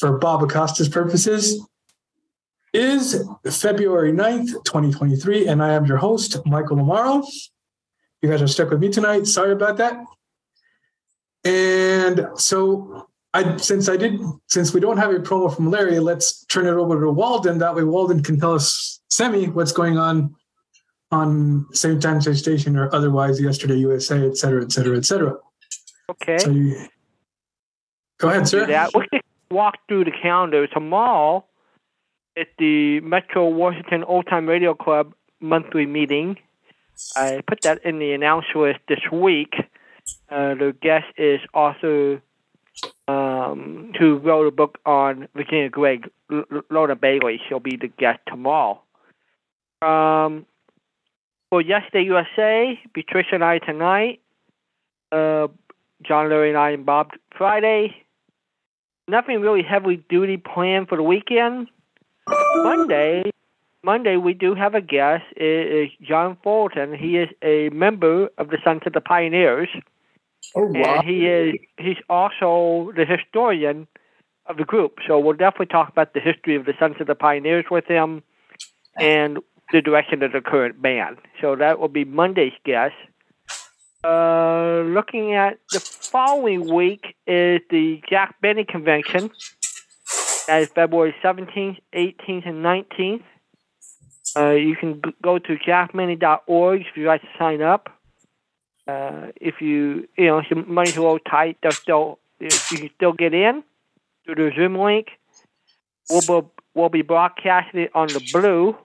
for Bob Acosta's purposes, is February 9th, 2023, and I am your host, Michael Lamaro. You guys are stuck with me tonight. Sorry about that. And so since we don't have a promo from Larry, let's turn it over to Walden. That way Walden can tell us, Semi, what's going on same time, same station, or otherwise, Yesterday USA, et cetera, et cetera, et cetera. Okay. So go ahead, sir. We'll just walk through the calendar. Tomorrow at the Metro Washington Old Time Radio Club monthly meeting, I put that in the announce list this week. The guest is author who wrote a book on Virginia Gregg, Lona Bailey. She'll be the guest tomorrow. For Yesterday USA, Patricia and I tonight, John, Larry, and I, and Bob Friday. Nothing really heavy-duty planned for the weekend. Monday, we do have a guest. It is John Fulton. He is a member of the Sons of the Pioneers. Oh, wow. And he's also the historian of the group. So we'll definitely talk about the history of the Sons of the Pioneers with him and the direction of the current band. So that will be Monday's guest. Looking at the following week is the Jack Benny Convention. That is February 17th, 18th, and 19th. You can go to jackbenny.org if you'd like to sign up. If money's a little tight, you can still get in through the Zoom link. We'll be broadcasting it on the Blue,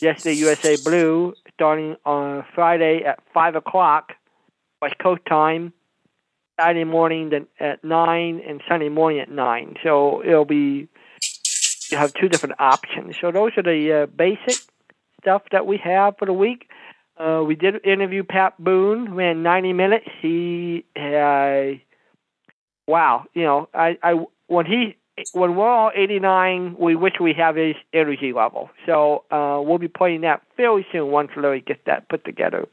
Yesterday USA Blue, starting on Friday at 5 o'clock West Coast time, Saturday morning at 9, and Sunday morning at 9. So you have two different options. So those are the basic stuff that we have for the week. We did interview Pat Boone, ran 90 minutes. When we're all 89, we wish we have his energy level. So we'll be playing that fairly soon once Larry gets that put together.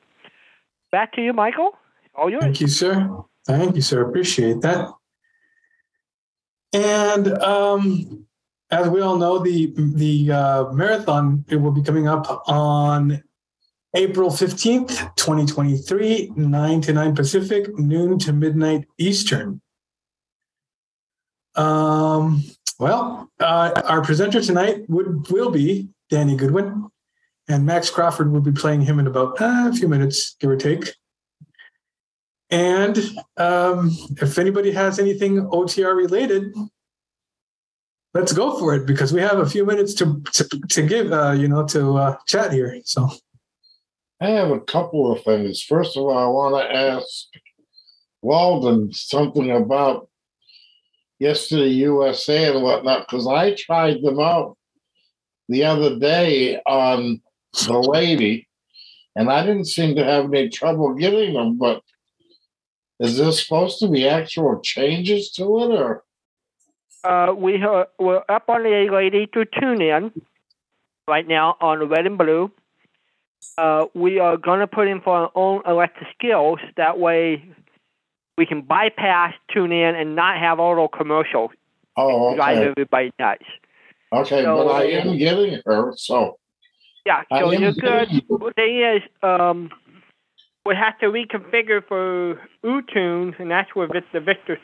Back to you, Michael. All yours. Thank you, sir. Thank you, sir. Appreciate that. And as we all know, the marathon, it will be coming up on April 15th, 2023, 9 to 9 Pacific, noon to midnight Eastern. Our presenter tonight will be Danny Goodwin, and Max Crawford will be playing him in about a few minutes, give or take. And if anybody has anything OTR related, let's go for it, because we have a few minutes to give, chat here. So I have a couple of things. First of all, I want to ask Walden something about Yesterday USA and whatnot, because I tried them out the other day on the lady, and I didn't seem to have any trouble getting them. But is there supposed to be actual changes to it, or? We're up on the lady to Tune In right now on Red and Blue. We are going to put in for our own elected skills. That way we can bypass Tune In and not have auto commercial. Oh, okay. Drive everybody nuts. Okay, so, but I am getting her, so. Yeah, so you're good. The thing is, we have to reconfigure for UTunes, and that's where the Victor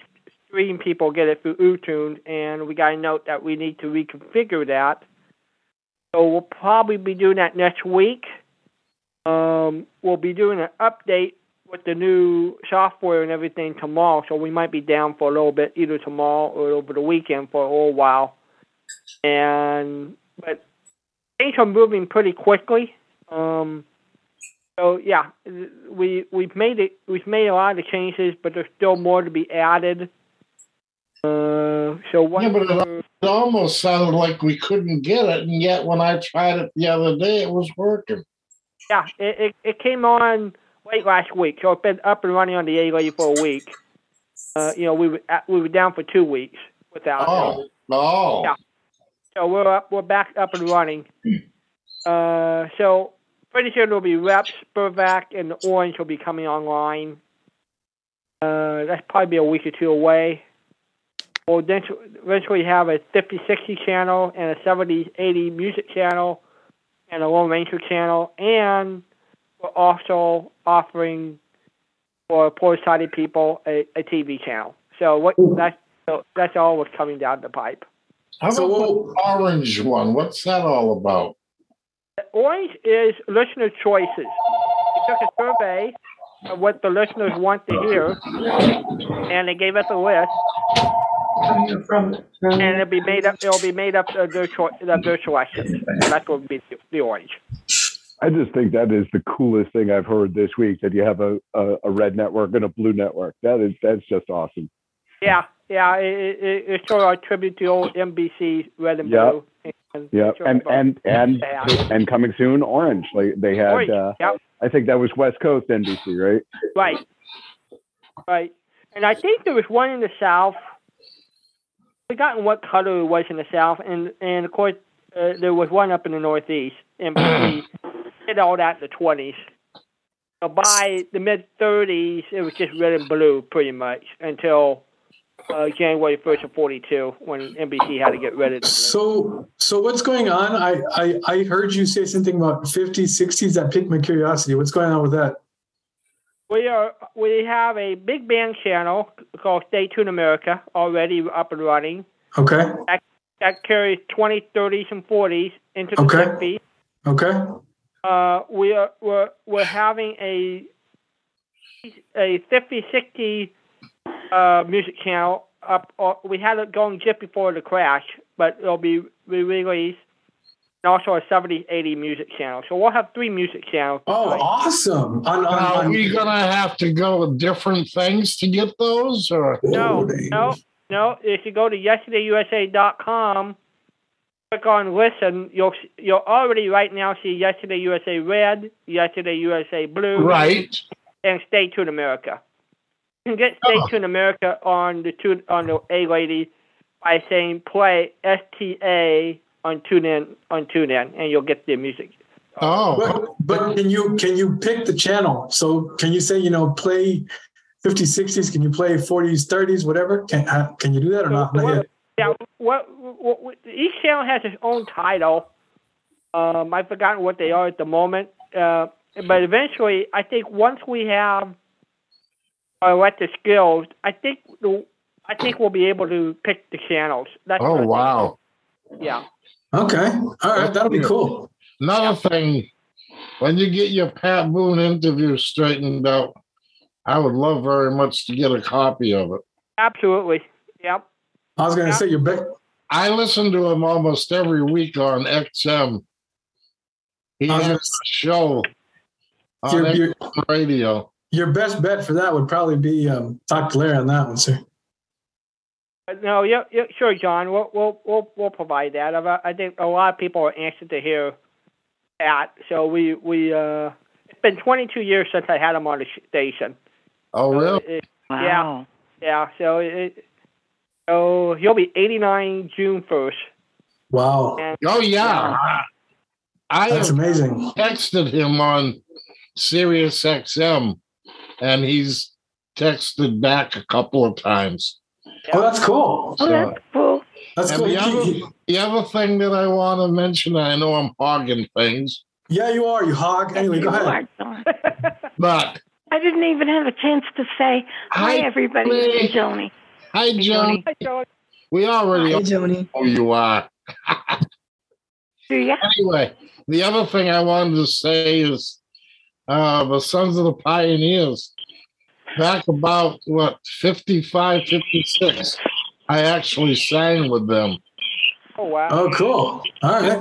Stream people get it through UTunes, and we got to note that we need to reconfigure that. So we'll probably be doing that next week. We'll be doing an update with the new software and everything tomorrow, so we might be down for a little bit either tomorrow or over the weekend for a little while. But things are moving pretty quickly. We've made a lot of changes, but there's still more to be added. It almost sounded like we couldn't get it, and yet when I tried it the other day, it was working. Yeah, it came on late last week, so it's been up and running on the A-Lady for a week. We were down for 2 weeks without. Oh no! Yeah, so we're back up and running. So pretty soon there'll be Reps, Burvac, and the Orange will be coming online. That's probably a week or two away. will eventually have a 50/60 channel and a 70/80 music channel and a Lone Ranger channel, and we're also offering for poor-sighted people a TV channel. So what that's all what's coming down the pipe. How about the orange one? What's that all about? Orange is listener choices. We took a survey of what the listeners want to hear, and they gave us a list. And it'll be made up of their selection. That will be the orange. I just think that is the coolest thing I've heard this week. That you have a red network and a blue network. That's just awesome. Yeah. It's sort of a tribute to old NBC red and blue. Yeah, and coming soon, orange. Like they had. Orange, I think that was West Coast NBC, right? Right. And I think there was one in the South. I've forgotten what color it was in the South, and of course there was one up in the Northeast, and we did all that in the 20s. So by the mid 30s, it was just red and blue pretty much until January 1st of 42 when NBC had to get rid of it. So what's going on? I heard you say something about 50/60s that piqued my curiosity. What's going on with that? We have a big band channel called Stay Tune America already up and running. Okay. That carries 20s, 30s, and 40s into the 50s. Okay. We're having a 50/60 music channel up. We had it going just before the crash, but it'll be re-released. And also a 70/80 music channel. So we'll have 3 music channels. Oh, tonight. Awesome. Are we going to have to go with different things to get those? Or? No. If you go to yesterdayusa.com, click on Listen, you'll already right now see Yesterday USA Red, Yesterday USA Blue, right, and Stay Tune America. You can get Stay Tune America on the A-Lady by saying play STA on Tune In, and you'll get the music. But can you pick the channel? So can you say, play 50/60s? Can you play 40s, 30s, whatever? Can you do that or not? Yeah. What each channel has its own title. I've forgotten what they are at the moment. But eventually, I think once we have our elective skills, I think we'll be able to pick the channels. Wow. Yeah. Okay. All right. That'll be cool. Another thing, when you get your Pat Boone interview straightened out, I would love very much to get a copy of it. Absolutely. Yep. I was going to say you're big. I listen to him almost every week on XM. He has a show on XM radio. Your best bet for that would probably be Dr. Larry on that one, sir. No, yeah, sure, John. We'll provide that. I think a lot of people are anxious to hear that. So we it's been 22 years since I had him on the station. Oh, really? Wow. Yeah. So he'll be 89 June 1st. Wow. And, that's amazing. Texted him on Sirius XM, and he's texted back a couple of times. Oh, that's cool. That's cool. The other thing that I want to mention, I know I'm hogging things. Yeah, you are. You hog. Anyway, go ahead. But I didn't even have a chance to say hi, everybody. Joni. Hi, Joni. We already know who you are. Do you? Anyway, the other thing I wanted to say is the Sons of the Pioneers. Back about, 55, 56, I actually sang with them. Oh, wow. Oh, cool. All right.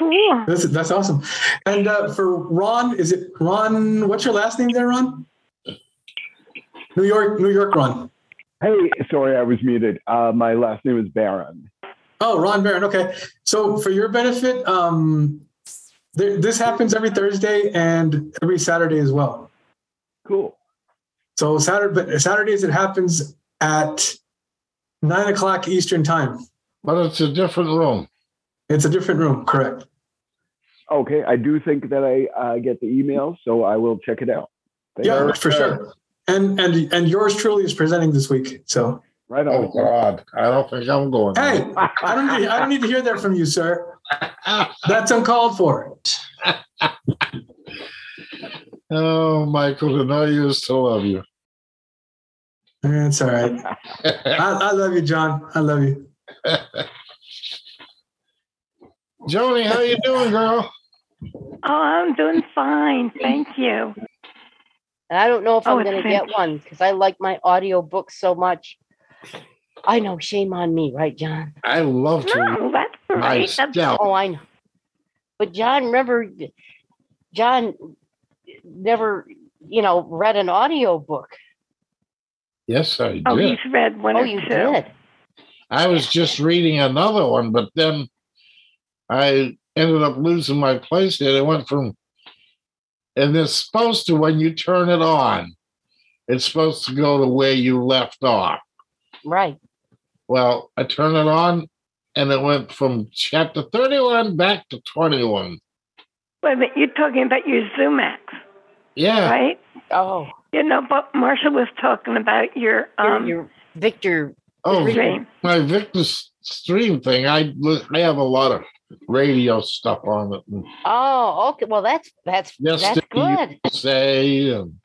Cool. That's awesome. And for Ron, is it Ron? What's your last name there, Ron? New York, Ron. Hey, sorry, I was muted. My last name is Barron. Oh, Ron Barron. Okay. So for your benefit, this happens every Thursday and every Saturday as well. Cool. So Saturdays it happens at 9:00 Eastern time. But it's a different room. It's a different room, correct? Okay, I do think that I get the email, so I will check it out. Thank you for sure. And yours truly is presenting this week. So Right on. Oh God, I don't think I'm going. Hey, I don't need to hear that from you, sir. That's uncalled for. Oh, Michael, to know you is to love you. That's all right. I love you, John. I love you. Joni, how you doing, girl? Oh, I'm doing fine. Thank you. And I don't know if I'm going to get one because I like my audio books so much. I know. Shame on me, right, John? I love to. No, that's right. Oh, I know. But John never, you know, read an audio book. Yes, I did. Oh, he's read one or two. Did. I was just reading another one, but then I ended up losing my place there. It went from, and it's supposed to, when you turn it on, it's supposed to go to where you left off. Right. Well, I turned it on, and it went from chapter 31 back to 21. Wait a minute, you're talking about your ZoomX. Yeah. Right? Oh. You know, but Marsha was talking about your Victor Stream. My Victor Stream thing. I have a lot of radio stuff on it. And oh, okay. Well, that's good. USA and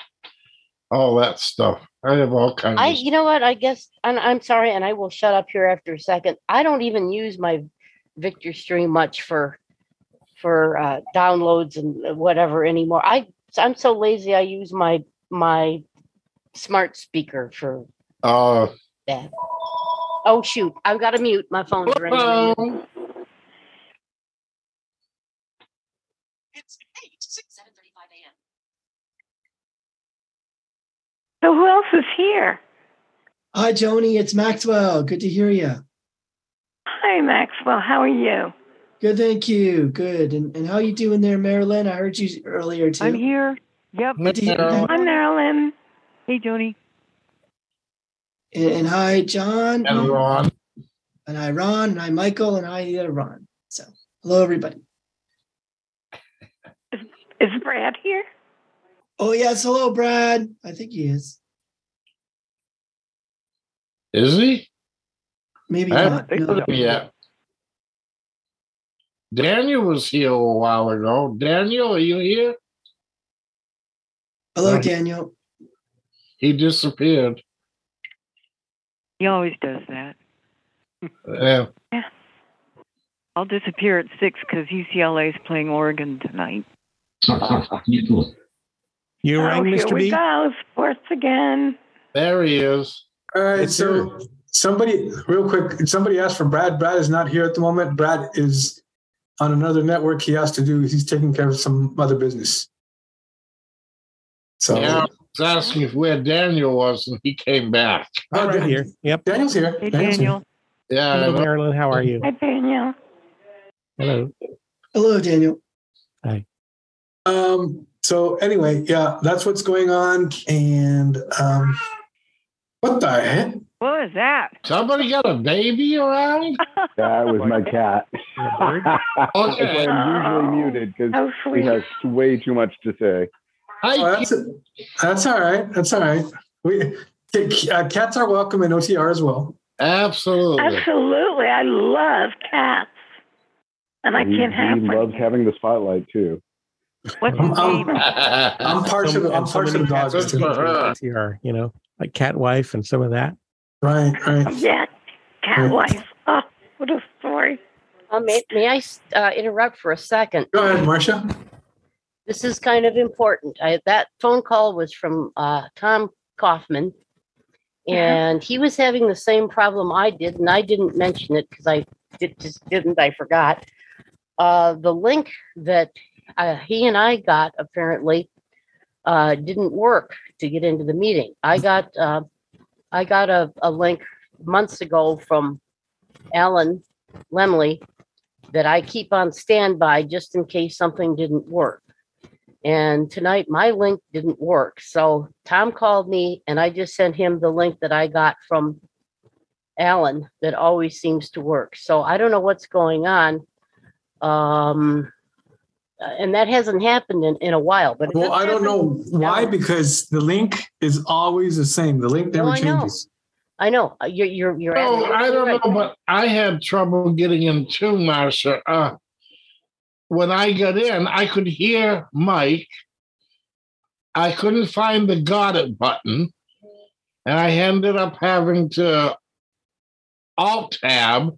all that stuff. I have all kinds of stuff. You know what? I guess, and I'm sorry, and I will shut up here after a second. I don't even use my Victor Stream much for downloads and whatever anymore. I'm so lazy. I use my smart speaker for that. Oh shoot, I've got to mute my phone. It's 8:37:35 a.m. So who else is here? Hi Joni, it's Maxwell. Good to hear you. Hi Maxwell, how are you? Good, thank you. Good. And how are you doing there, Marilyn? I heard you earlier too. I'm here. Yep. I'm Marilyn. Hey, Joni. And hi, John. And Ron. And hi, Ron. And hi, Michael. And hi, Ron. So, hello, everybody. Is Brad here? Oh, yes. Hello, Brad. I think he is. Is he? Maybe not. No. Yeah. Daniel was here a while ago. Daniel, are you here? Hello, Daniel. He disappeared. He always does that. Yeah. I'll disappear at 6 because UCLA is playing Oregon tonight. You're right, Mr. B. Here we go. Sports again. There he is. All right. It's so here. Somebody, real quick, somebody asked for Brad. Brad is not here at the moment. Brad is on another network. He's taking care of some other business. So yeah, I was asking where Daniel was, and he came back. Oh, right here. Yep, Daniel's here. Hey, Daniel. Yeah. Hello, Marilyn. How are you? Hi, Daniel. Hello. Hello, Daniel. Hi. So anyway, yeah, that's what's going on, and what the heck? What was that? Somebody got a baby around? That was my cat. Okay. I'm usually muted because he has way too much to say. That's all right. That's all right. Cats are welcome in OTR as well. Absolutely. I love cats. And I can't have one. He loves having the spotlight, too. What's his name? I'm partial to dogs. Good for her. OTR, you know, like Cat Wife and some of that. Right. Yeah, Cat Wife. Oh, what a story. May I interrupt for a second? Go ahead, Marsha. This is kind of important. That phone call was from Tom Kaufman, and he was having the same problem I did, and I didn't mention it because I forgot. The link that he and I got apparently didn't work to get into the meeting. I got a link months ago from Alan Lemley that I keep on standby just in case something didn't work. And tonight my link didn't work. So Tom called me and I just sent him the link that I got from Alan that always seems to work. So I don't know what's going on. And that hasn't happened in a while. But I don't know why, because the link is always the same. The link never changes. I know you're. Oh, I don't know, but I had trouble getting into Marsha. When I got in, I could hear Mike. I couldn't find the got it button, and I ended up having to alt tab,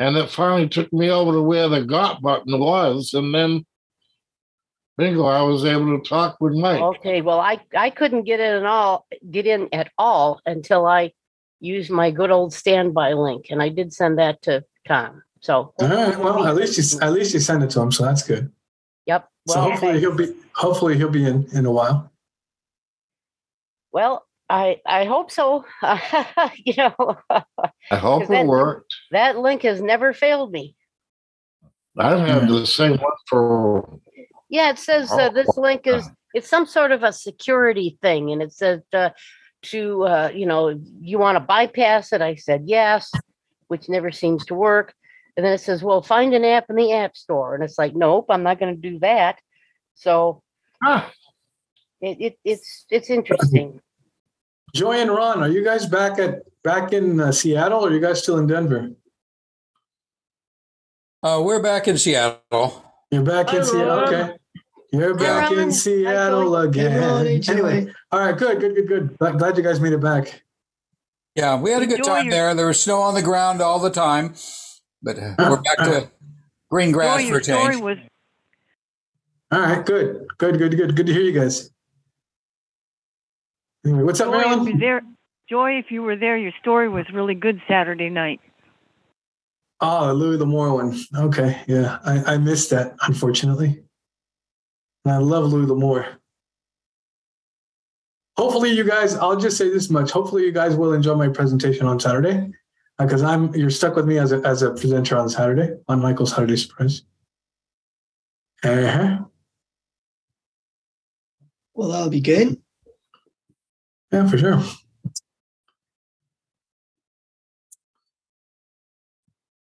and it finally took me over to where the got button was, and then bingo, I was able to talk with Mike. Okay, well, I couldn't get in at all until I used my good old standby link, and I did send that to Tom. So all right, well, at least you sent it to him, so that's good. Yep. Well, so hopefully he'll be in a while. Well, I hope so. You know, I hope it worked. That link has never failed me. I've had the same one for. Yeah, it says this link is it's some sort of a security thing, and it says you want to bypass it. I said yes, which never seems to work. And then it says, well, find an app in the app store, and it's like, nope, I'm not going to do that. So it's interesting. Joy and Ron, are you guys back in Seattle, or are you guys still in Denver? We're back in Seattle. You're back in Seattle, okay. You're back in Seattle again. Anyway, all right, good. Glad you guys made it back. Yeah, we had a good time there. There was snow on the ground all the time, but we're back to green grass for a change. All right, good. Good to hear you guys. Anyway, what's up, Marilyn? Joy, if you were there, your story was really good Saturday night. Oh, the Louis L'Amour one. Okay, yeah. I missed that, unfortunately. And I love Louis L'Amour. Hopefully you guys, I'll just say this much. Hopefully you guys will enjoy my presentation on Saturday, because you're stuck with me as a presenter on Saturday, on Michael's Saturday Surprise. Uh-huh. Well, that'll be good. Yeah, for sure.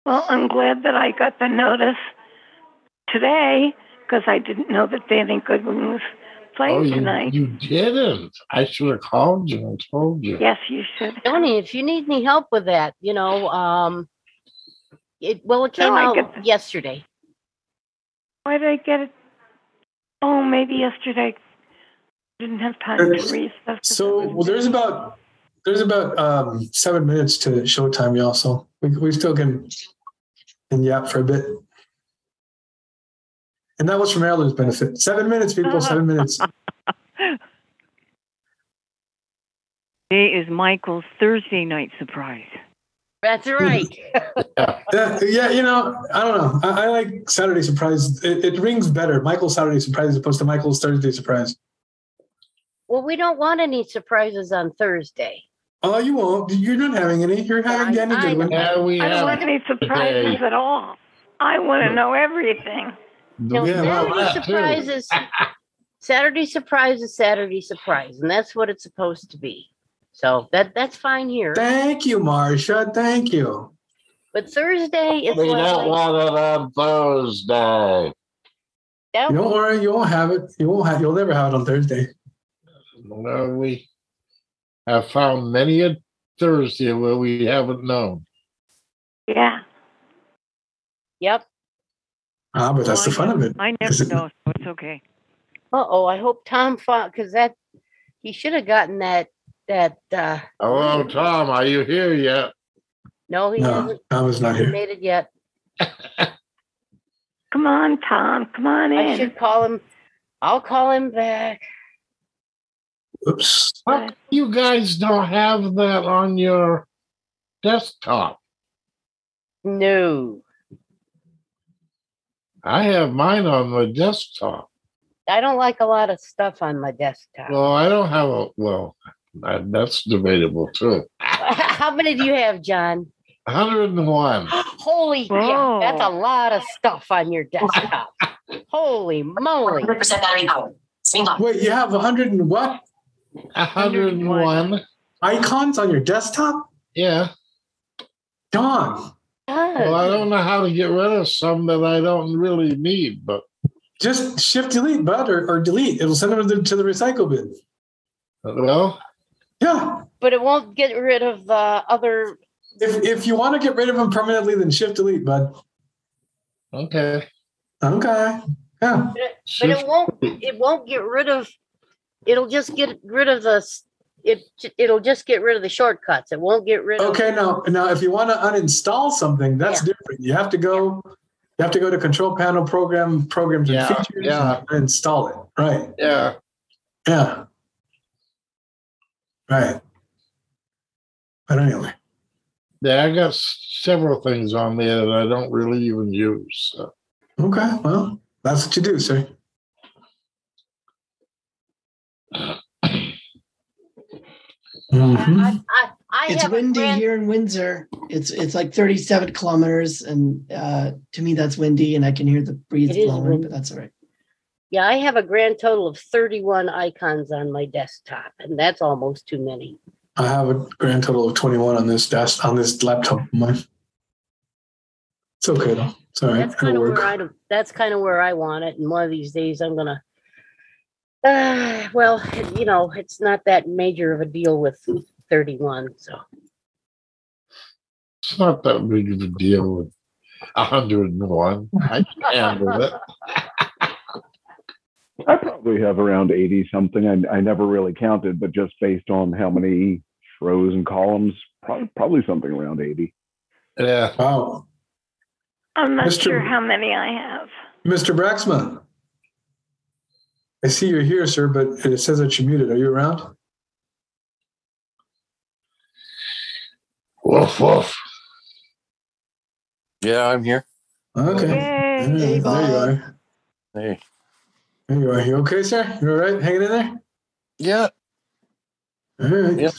Well, I'm glad that I got the notice today, because I didn't know that Danny Goodwin was playing tonight. You didn't. I should have called you and told you. Yes, you should. Joni, if you need any help with that, you know, it came out yesterday. Why did I get it? Oh, maybe yesterday. I didn't have time to read stuff. So, there's about 7 minutes to showtime, y'all. So we still can. And yap for a bit. And that was for Marilyn's benefit. 7 minutes, people, 7 minutes. Today is Michael's Thursday night surprise. That's right. Yeah, you know, I don't know. I like Saturday surprise. It rings better. Michael's Saturday surprise as opposed to Michael's Thursday surprise. Well, we don't want any surprises on Thursday. Oh, you won't. You're not having any. You're having Danny Goodwin. I don't want any surprises at all. I want to know everything. No, Saturday surprise is Saturday surprise, and that's what it's supposed to be. So that's fine here. Thank you, Marsha. Thank you. But Thursday is we don't want it on Thursday. Don't worry, you won't have it. You'll never have it on Thursday. No, we have found many a Thursday where we haven't known. Yeah. Yep. Ah, but that's the fun of it. I never know, so it's okay. I hope Tom found, because he should have gotten that. Hello, Tom, are you here yet? No, he hasn't. I was not here. Made it yet. Come on, Tom. Come on in. I should call him. I'll call him back. Oops. How come you guys don't have that on your desktop? No. I have mine on my desktop. I don't like a lot of stuff on my desktop. Well, I don't have that's debatable too. How many do you have, John? 101. Holy cow, that's a lot of stuff on your desktop. Holy moly. 100% battery power. Wait, you have 100 and what? 101 icons on your desktop? Yeah. John. Well, I don't know how to get rid of some that I don't really need, but just shift delete, bud, or delete. It'll send them to the recycle bin. Well, yeah. but it won't get rid of the other. If you want to get rid of them permanently, then shift delete, bud. Okay. Yeah. But it won't get rid of. It'll just get rid of the. It'll just get rid of the shortcuts. It won't get rid of. Okay, now if you want to uninstall something, that's different. You have to go. You have to go to Control Panel, Programs and Features, and install it. Right. Yeah. Right. But anyway. Yeah, I got several things on there that I don't really even use. So. Okay, well, that's what you do, sir. Mm-hmm. It's windy here in Windsor. It's like 37 kilometers, and to me that's windy, and I can hear the breeze blowing, but that's all right. Yeah, I have a grand total of 31 icons on my desktop, and that's almost too many. I have a grand total of 21 on this laptop of mine. It's okay though. It's all right. That's kind of where I want it, and one of these days I'm gonna. Well, you know, it's not that major of a deal with 31, so it's not that big of a deal with 101. I can handle it. I probably have around 80 something. I never really counted, but just based on how many rows and columns, probably something around 80. Yeah. Wow. I'm not sure how many I have. Mr. Braxman, I see you're here, sir, but it says that you're muted. Are you around? Woof, woof. Yeah, I'm here. Okay. Yay, there you are. Hey. There you are. You okay, sir? You all right? Hanging in there? Yeah. All right. Yeah.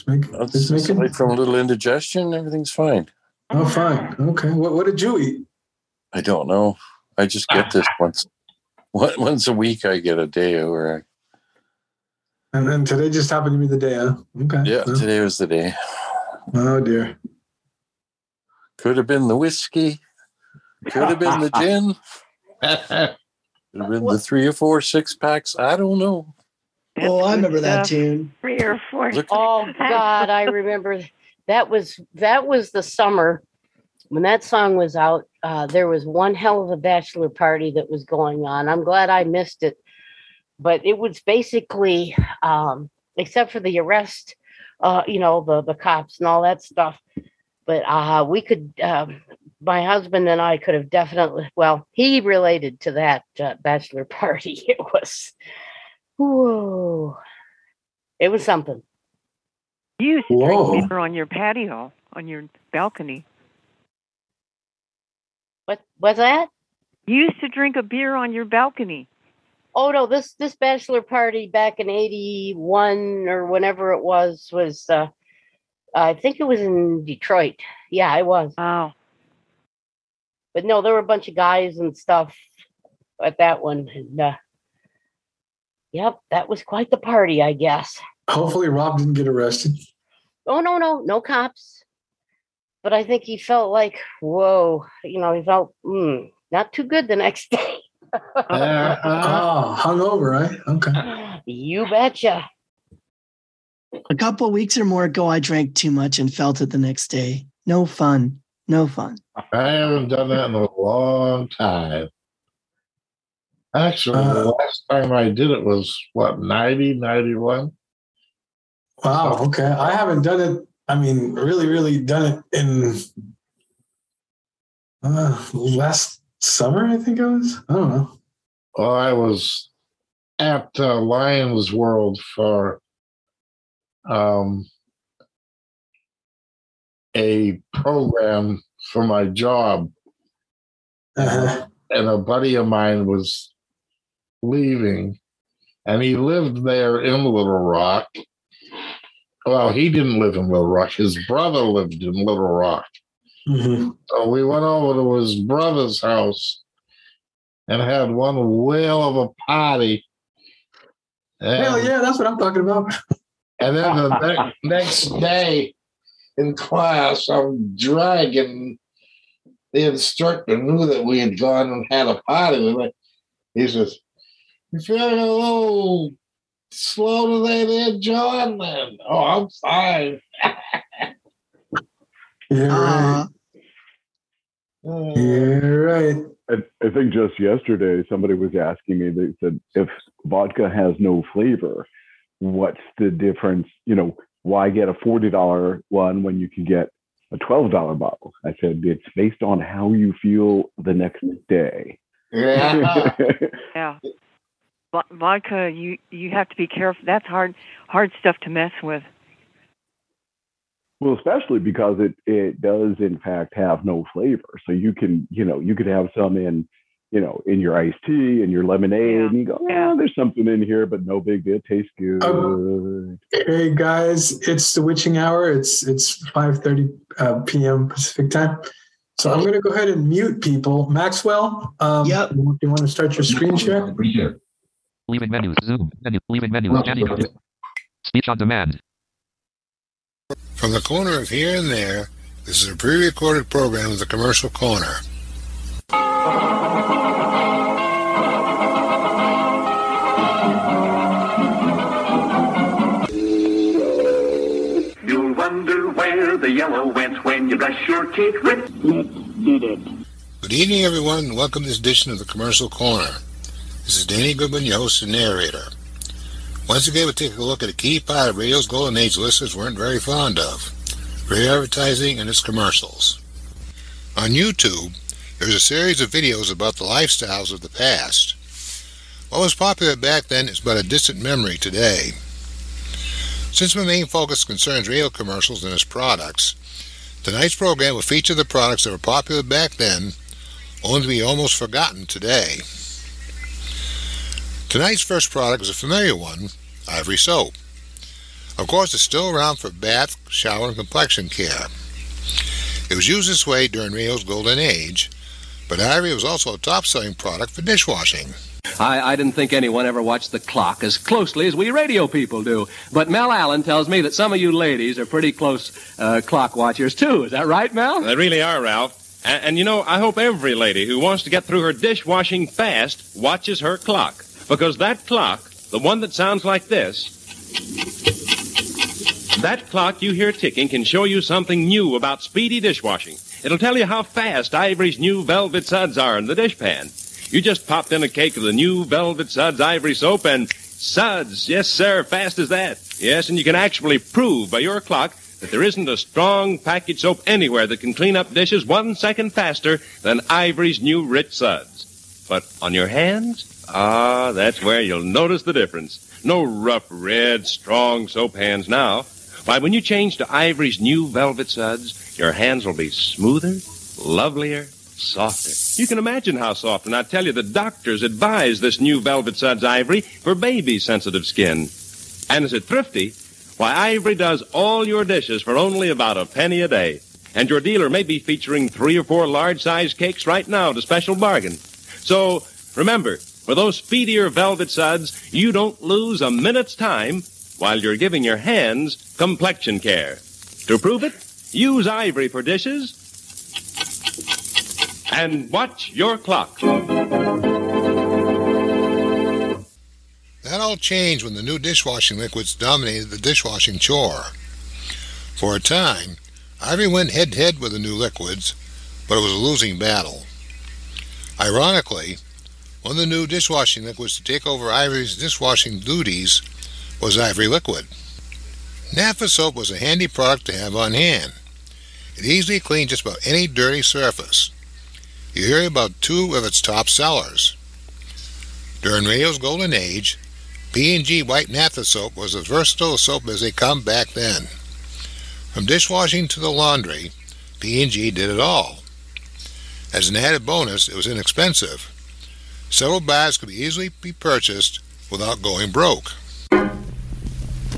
Just away from a little indigestion. Everything's fine. Oh, fine. Okay. What did you eat? I don't know. I just get this once a week. I get a day where I. And then today just happened to be the day, huh? Okay. Yeah, today was the day. Oh, dear. Could have been the whiskey. Could have been the gin. Could have been the 3 or 4 6-packs. I don't know. Oh, I remember that tune. 3 or 4. Oh God, I remember that was the summer when that song was out. There was one hell of a bachelor party that was going on. I'm glad I missed it, but it was basically, except for the arrest, you know, the cops and all that stuff. But we could. My husband and I could have definitely, well, he related to that bachelor party. It was, whoa, it was something. You used to drink beer on your patio, on your balcony. What was that? You used to drink a beer on your balcony. Oh, no, this bachelor party back in 81 or whenever it was I think it was in Detroit. Yeah, it was. Wow. But no, there were a bunch of guys and stuff at that one. And, yep, that was quite the party, I guess. Hopefully Rob didn't get arrested. Oh, no cops. But I think he felt like, whoa, you know, he felt not too good the next day. Hungover, right? Okay. You betcha. A couple of weeks or more ago, I drank too much and felt it the next day. No fun. I haven't done that in a long time. Actually, the last time I did it was, 91? Wow, okay. I haven't done it, really, really done it in last summer, I think it was. I don't know. Well, I was at Lions World for a program for my job, and a buddy of mine was leaving, and he lived there in Little Rock. Well, he didn't live in Little Rock. His brother lived in Little Rock. Mm-hmm. So we went over to his brother's house and had one whale of a party. Hell yeah, that's what I'm talking about. And then the next day, in class, I'm dragging the instructor, knew that we had gone and had a party with it. He says, "You feeling a little slow today there, John? And, oh, I'm fine. You're right. You're right. I think just yesterday, somebody was asking me, they said, if vodka has no flavor, what's the difference? You know, why get a $40 one when you can get a $12 bottle? I said, it's based on how you feel the next day. Yeah. Yeah. Vodka, you have to be careful. That's hard stuff to mess with. Well, especially because it does in fact have no flavor. So you can, you could have some in, in your iced tea and your lemonade, and you go, there's something in here, but no big deal. It tastes good. Hey guys, it's the witching hour. It's 5:30 p.m. Pacific time. So I'm going to go ahead and mute people. Maxwell, do you want to start your screen share? Leaving menu, Zoom menu, leaving menu, speech on demand. From the corner of here and there, this is a pre-recorded program of the Commercial Corner. You wonder where the yellow went when you brush your teeth with... Let's get it. Good evening, everyone, and welcome to this edition of the Commercial Corner. This is Danny Goodwin, your host and narrator. Once again, we'll take a look at a key part of radio's golden age listeners weren't very fond of: radio advertising and its commercials. On YouTube, there's a series of videos about the lifestyles of the past. What was popular back then is but a distant memory today. Since my main focus concerns radio commercials and its products, tonight's program will feature the products that were popular back then, only to be almost forgotten today. Tonight's first product is a familiar one, Ivory soap. Of course, it's still around for bath, shower, and complexion care. It was used this way during radio's golden age, but Ivory was also a top-selling product for dishwashing. I didn't think anyone ever watched the clock as closely as we radio people do, but Mel Allen tells me that some of you ladies are pretty close clock watchers, too. Is that right, Mel? They really are, Ralph. And I hope every lady who wants to get through her dishwashing fast watches her clock. Because that clock, the one that sounds like this, that clock you hear ticking can show you something new about speedy dishwashing. It'll tell you how fast Ivory's new velvet suds are in the dishpan. You just popped in a cake of the new velvet suds Ivory soap and suds, yes sir, fast as that. Yes, and you can actually prove by your clock that there isn't a strong package soap anywhere that can clean up dishes 1 second faster than Ivory's new rich suds. But on your hands... Ah, that's where you'll notice the difference. No rough, red, strong soap hands now. Why, when you change to Ivory's new velvet suds, your hands will be smoother, lovelier, softer. You can imagine how soft, and I tell you, the doctors advise this new velvet suds Ivory for baby-sensitive skin. And is it thrifty? Why, Ivory does all your dishes for only about a penny a day. And your dealer may be featuring 3 or 4 large-size cakes right now at a special bargain. So, remember... For those speedier velvet suds, you don't lose a minute's time while you're giving your hands complexion care. To prove it, use Ivory for dishes and watch your clock. That all changed when the new dishwashing liquids dominated the dishwashing chore. For a time, Ivory went head-to-head with the new liquids, but it was a losing battle. Ironically, one of the new dishwashing liquids to take over Ivory's dishwashing duties was Ivory Liquid. Naphtha soap was a handy product to have on hand. It easily cleaned just about any dirty surface. You hear about 2 of its top sellers. During radio's golden age, P&G White Naphtha soap was as versatile soap as they come back then. From dishwashing to the laundry, P&G did it all. As an added bonus, it was inexpensive. Several bags could easily be purchased without going broke.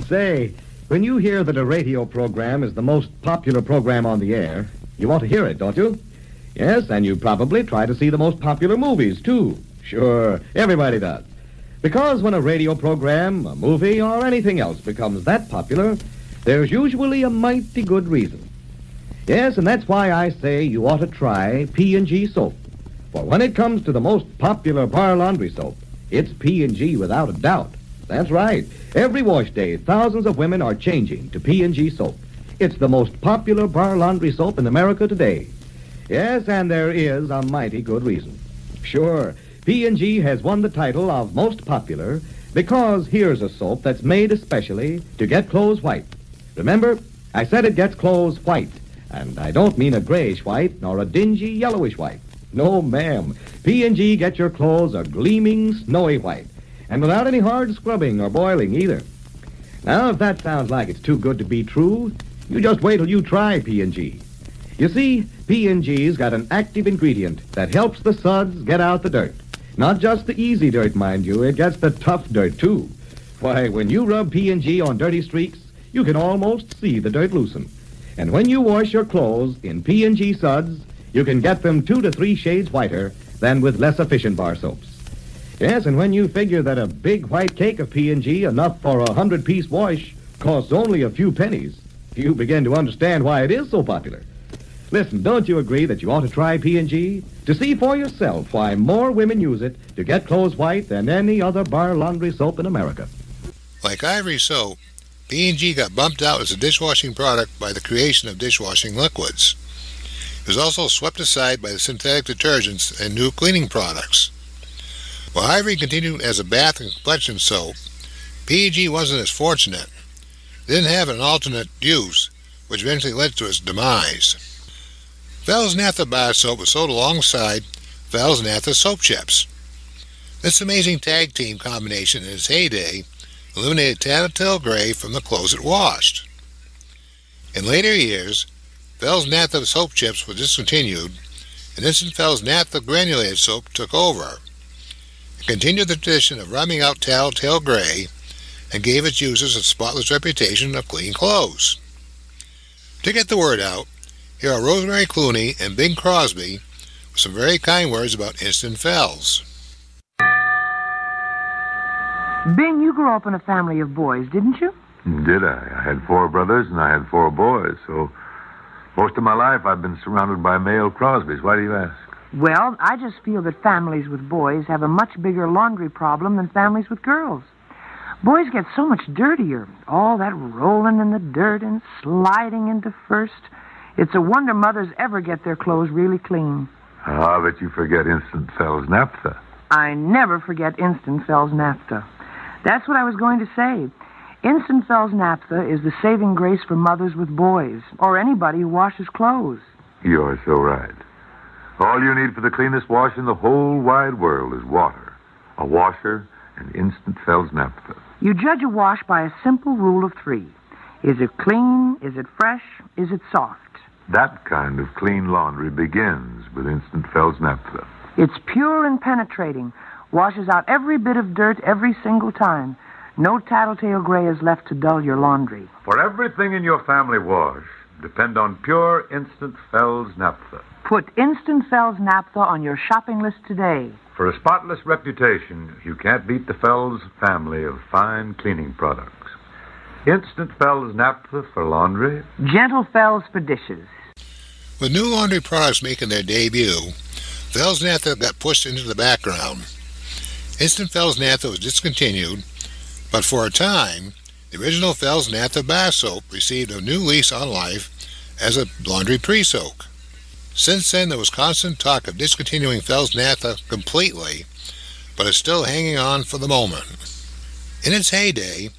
Say, when you hear that a radio program is the most popular program on the air, you want to hear it, don't you? Yes, and you probably try to see the most popular movies, too. Sure, everybody does. Because when a radio program, a movie, or anything else becomes that popular, there's usually a mighty good reason. Yes, and that's why I say you ought to try P&G soap. For when it comes to the most popular bar laundry soap, it's P&G without a doubt. That's right. Every wash day, thousands of women are changing to P&G soap. It's the most popular bar laundry soap in America today. Yes, and there is a mighty good reason. Sure, P&G has won the title of most popular because here's a soap that's made especially to get clothes white. Remember, I said it gets clothes white, and I don't mean a grayish white nor a dingy yellowish white. No, ma'am. P&G gets your clothes a gleaming snowy white, and without any hard scrubbing or boiling either. Now, if that sounds like it's too good to be true, you just wait till you try P&G. You see, P&G's got an active ingredient that helps the suds get out the dirt. Not just the easy dirt, mind you. It gets the tough dirt, too. Why, when you rub P&G on dirty streaks, you can almost see the dirt loosen. And when you wash your clothes in P&G suds, you can get them 2 to 3 shades whiter than with less efficient bar soaps. Yes, and when you figure that a big white cake of P&G, enough for a 100-piece wash, costs only a few pennies, you begin to understand why it is so popular. Listen, don't you agree that you ought to try P&G? To see for yourself why more women use it to get clothes white than any other bar laundry soap in America. Like ivory soap, P&G got bumped out as a dishwashing product by the creation of dishwashing liquids. It was also swept aside by the synthetic detergents and new cleaning products. While ivory continued as a bath and complexion soap, P&G wasn't as fortunate. It didn't have an alternate use, which eventually led to its demise. Val's Natha bar soap was sold alongside Val's Natha soap chips. This amazing tag team combination in its heyday eliminated Tattletale Gray from the clothes it washed. In later years, Val's Natha soap chips were discontinued, and Instant Val's Natha granulated soap took over. It continued the tradition of rubbing out Tattletale Gray and gave its users a spotless reputation of clean clothes. To get the word out, here are Rosemary Clooney and Bing Crosby with some very kind words about Instant Fells. Bing, you grew up in a family of boys, didn't you? Did I? I had 4 brothers and I had 4 boys, so most of my life I've been surrounded by male Crosbys. Why do you ask? Well, I just feel that families with boys have a much bigger laundry problem than families with girls. Boys get so much dirtier. All that rolling in the dirt and sliding into first. It's a wonder mothers ever get their clothes really clean. Ah, but you forget Instant Fells Naphtha. I never forget Instant Fells Naphtha. That's what I was going to say. Instant Fells Naphtha is the saving grace for mothers with boys, or anybody who washes clothes. You're so right. All you need for the cleanest wash in the whole wide world is water, a washer, and Instant Fells Naphtha. You judge a wash by a simple rule of 3. Is it clean? Is it fresh? Is it soft? That kind of clean laundry begins with Instant Fells Naphtha. It's pure and penetrating. Washes out every bit of dirt every single time. No tattletale gray is left to dull your laundry. For everything in your family wash, depend on pure Instant Fells Naphtha. Put Instant Fells Naphtha on your shopping list today. For a spotless reputation, you can't beat the Fells family of fine cleaning products. Instant Fells Naphtha for laundry. Gentle Fells for dishes. With new laundry products making their debut, Fells Naphtha got pushed into the background. Instant Fells Naphtha was discontinued, but for a time, the original Fells Naphtha bar soap received a new lease on life as a laundry pre-soak. Since then, there was constant talk of discontinuing Fells Naphtha completely, but it's still hanging on for the moment. In its heyday,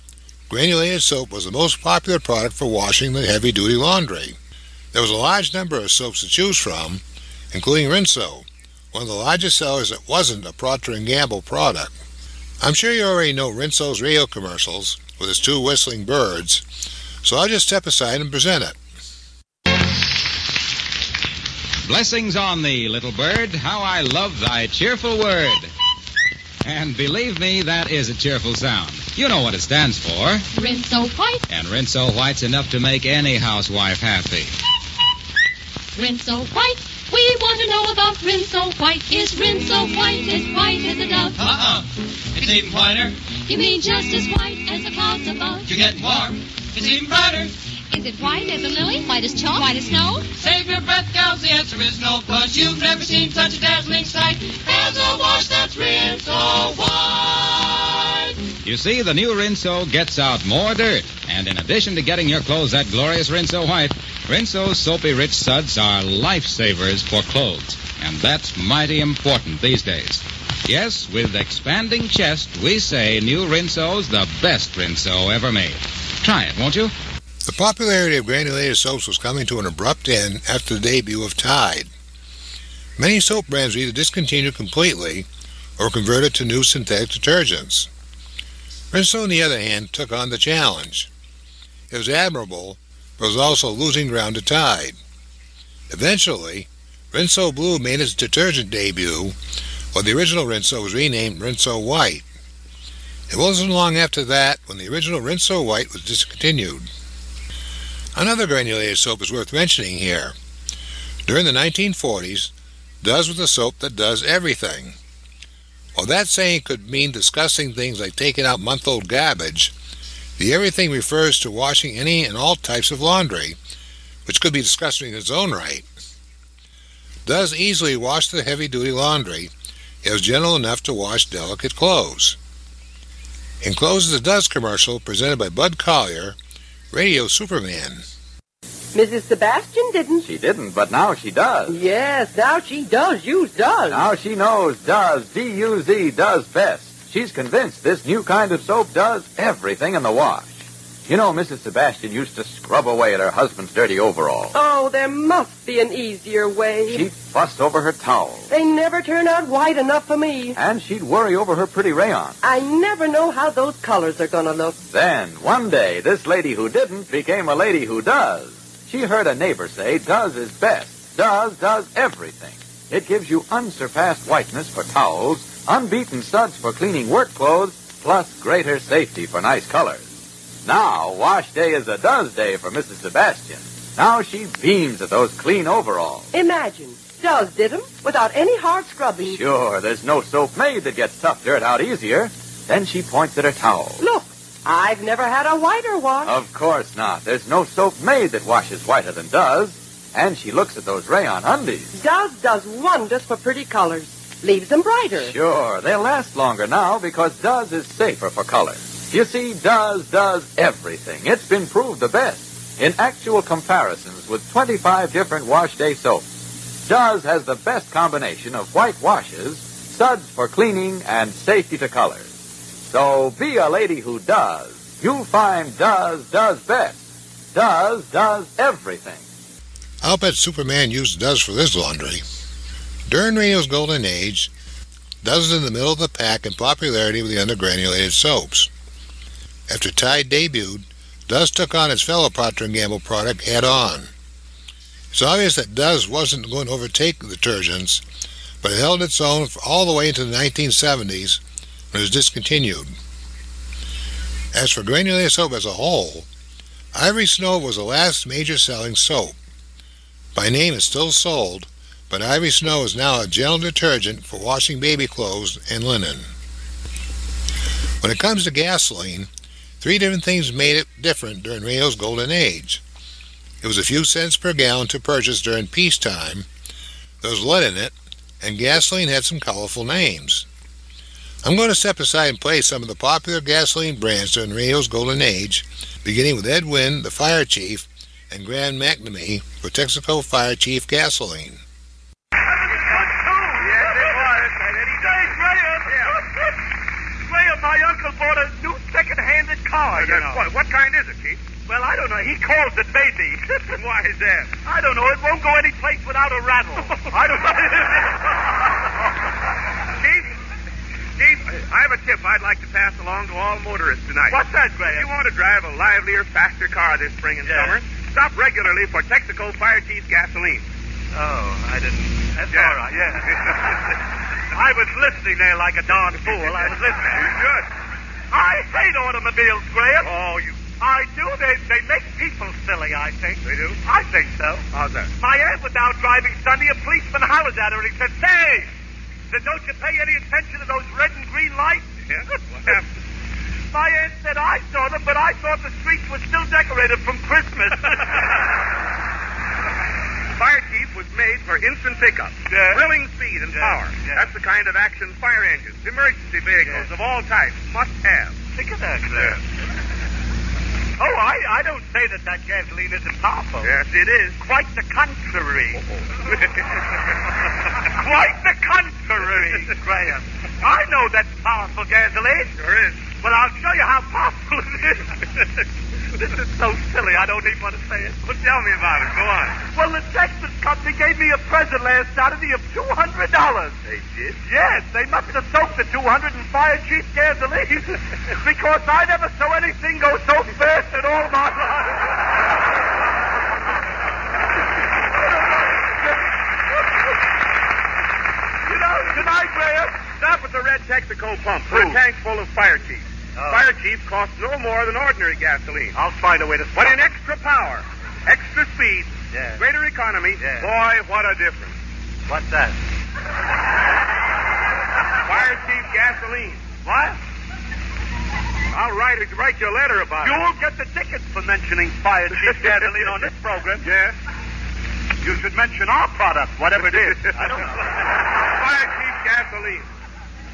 granulated soap was the most popular product for washing the heavy-duty laundry. There was a large number of soaps to choose from, including Rinso, one of the largest sellers that wasn't a Procter & Gamble product. I'm sure you already know Rinso's radio commercials with its 2 whistling birds, so I'll just step aside and present it. Blessings on thee, little bird, how I love thy cheerful word. And believe me, that is a cheerful sound. You know what it stands for. Rinso White. And Rinso White's enough to make any housewife happy. Rinso White. We want to know about Rinso White. Is Rinso white as a dove? Uh-uh. It's even whiter. You mean just as white as the clouds above? You're getting warm. It's even brighter. Is it white as a lily? White as chalk? White as snow? Save your breath, gals. The answer is no, because you've never seen such a dazzling sight as a wash that's Rinso White. You see, the new Rinso gets out more dirt. And in addition to getting your clothes that glorious Rinso white, Rinso's soapy rich suds are lifesavers for clothes. And that's mighty important these days. Yes, with expanding chest, we say new Rinso's the best Rinso ever made. Try it, won't you? The popularity of granulated soaps was coming to an abrupt end after the debut of Tide. Many soap brands were either discontinued completely or converted to new synthetic detergents. Rinso, on the other hand, took on the challenge. It was admirable, but was also losing ground to Tide. Eventually, Rinso Blue made its detergent debut, while the original Rinso was renamed Rinso White. It wasn't long after that when the original Rinso White was discontinued. Another granulated soap is worth mentioning here. During the 1940s, Does was a soap that does everything. While that saying could mean discussing things like taking out month-old garbage, the everything refers to washing any and all types of laundry, which could be disgusting in its own right. Does easily wash the heavy-duty laundry. It was gentle enough to wash delicate clothes. Encloses a Does commercial presented by Bud Collyer, Radio Superman. Mrs. Sebastian didn't. She didn't, but now she does. Yes, now she does use Does. Now she knows Does, D-U-Z, does best. She's convinced this new kind of soap does everything in the wash. You know, Mrs. Sebastian used to scrub away at her husband's dirty overalls. Oh, there must be an easier way. She'd fuss over her towels. They never turn out white enough for me. And she'd worry over her pretty rayon. I never know how those colors are going to look. Then, one day, this lady who didn't became a lady who does. She heard a neighbor say, Does is best. Does everything. It gives you unsurpassed whiteness for towels, unbeaten suds for cleaning work clothes, plus greater safety for nice colors. Now, wash day is a Does day for Mrs. Sebastian. Now she beams at those clean overalls. Imagine, Does did them without any hard scrubbing. Sure, there's no soap made that gets tough dirt out easier. Then she points at her towels. Look. I've never had a whiter wash. Of course not. There's no soap made that washes whiter than Does. And she looks at those rayon undies. Does wonders for pretty colors. Leaves them brighter. Sure. They'll last longer now because Does is safer for color. You see, Does everything. It's been proved the best in actual comparisons with 25 different wash day soaps. Does has the best combination of white washes, suds for cleaning, and safety to color. So be a lady who does. You'll find does best. Does everything. I'll bet Superman used Does for this laundry. During radio's golden age, Does is in the middle of the pack in popularity with the undergranulated soaps. After Tide debuted, Does took on its fellow Procter & Gamble product head-on. It's obvious that Does wasn't going to overtake detergents, but it held its own all the way into the 1970s, when it was discontinued. As for granulated soap as a whole, Ivory Snow was the last major selling soap. By name it's still sold, but Ivory Snow is now a gentle detergent for washing baby clothes and linen. When it comes to gasoline, three different things made it different during radio's golden age. It was a few cents per gallon to purchase during peacetime, there was lead in it, and gasoline had some colorful names. I'm going to step aside and play some of the popular gasoline brands during radio's golden age, beginning with Ed Wynn, the Fire Chief, and Graham McNamee for Texaco Fire Chief gasoline. Graham, my uncle bought a new second-handed car, you know. What kind is it, Chief? Well, I don't know. He calls it Baby. Why is that? I don't know. It won't go any place without a rattle. I don't know. Chief? Chief, I have a tip I'd like to pass along to all motorists tonight. What's that, Graham? If you want to drive a livelier, faster car this spring and summer, stop regularly for Texaco Fire Chief gasoline. Oh, I didn't. That's all right. Yeah. I was listening there like a darn fool. I was listening. You should. I hate automobiles, Graham. Oh, you... I do. They make people silly, I think. They do? I think so. How's that? My aunt was out driving Sunday. A policeman hollered at her and he said, Say! Don't you pay any attention to those red and green lights? Yeah, what happened? My aunt said I saw them, but I thought the streets were still decorated from Christmas. Fire Chief was made for instant pickup, thrilling speed and power. That's the kind of action fire engines, emergency vehicles of all types must have. think of that, Claire. Yeah. Oh, I don't say that gasoline isn't powerful. Yes, it is. Quite the contrary. Quite the contrary, Graham. I know that powerful gasoline. Sure is. Well, I'll show you how powerful it is. This is so silly, I don't even want to say it. Well, tell me about it. Go on. Well, the Texas company gave me a present last Saturday of $200. They did? Yes. They must have soaked the $200 in fire cheap gasoline. Because I never saw anything go so fast in all my life. Tonight, Graham, stop at the red Texaco pump for a tank full of fire chief. Oh. Fire chief costs no more than ordinary gasoline. I'll find a way to stop. But in extra power, extra speed, greater economy, boy, what a difference. What's that? Fire chief gasoline. What? I'll write you a letter about it. You'll get the tickets for mentioning fire chief gasoline on this program. Yes. You should mention our product, whatever it is. I don't know. Fire cheap gasoline.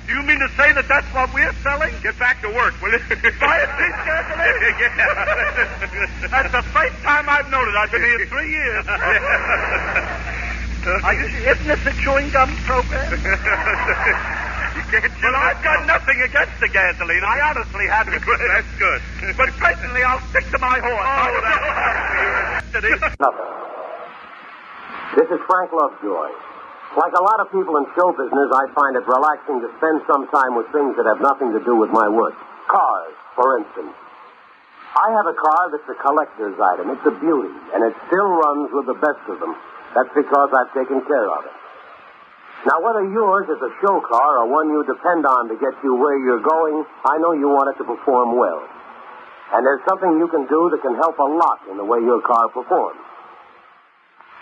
Do you mean to say that's what we're selling? Get back to work, will you? Fire cheap gasoline? Yeah. That's the first time I've known it. I've been here 3 years. Isn't this a chewing gum program? You can't chew. Well, I've got nothing against the gasoline. I honestly haven't. That's good. But personally, I'll stick to my horse. Oh, that's nothing. This is Frank Lovejoy. Like a lot of people in show business, I find it relaxing to spend some time with things that have nothing to do with my work. Cars, for instance. I have a car that's a collector's item. It's a beauty, and it still runs with the best of them. That's because I've taken care of it. Now, whether yours is a show car or one you depend on to get you where you're going, I know you want it to perform well. And there's something you can do that can help a lot in the way your car performs.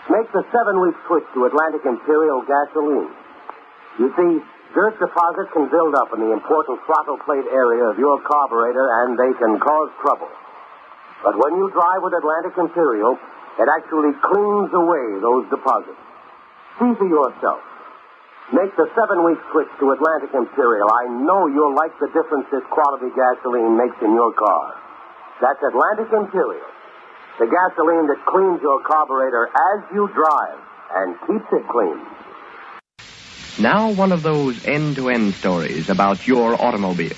Make the 7-week switch to Atlantic Imperial gasoline. You see, dirt deposits can build up in the important throttle plate area of your carburetor, and they can cause trouble. But when you drive with Atlantic Imperial, it actually cleans away those deposits. See for yourself. Make the 7-week switch to Atlantic Imperial. I know you'll like the difference this quality gasoline makes in your car. That's Atlantic Imperial. The gasoline that cleans your carburetor as you drive and keeps it clean. Now one of those end-to-end stories about your automobile.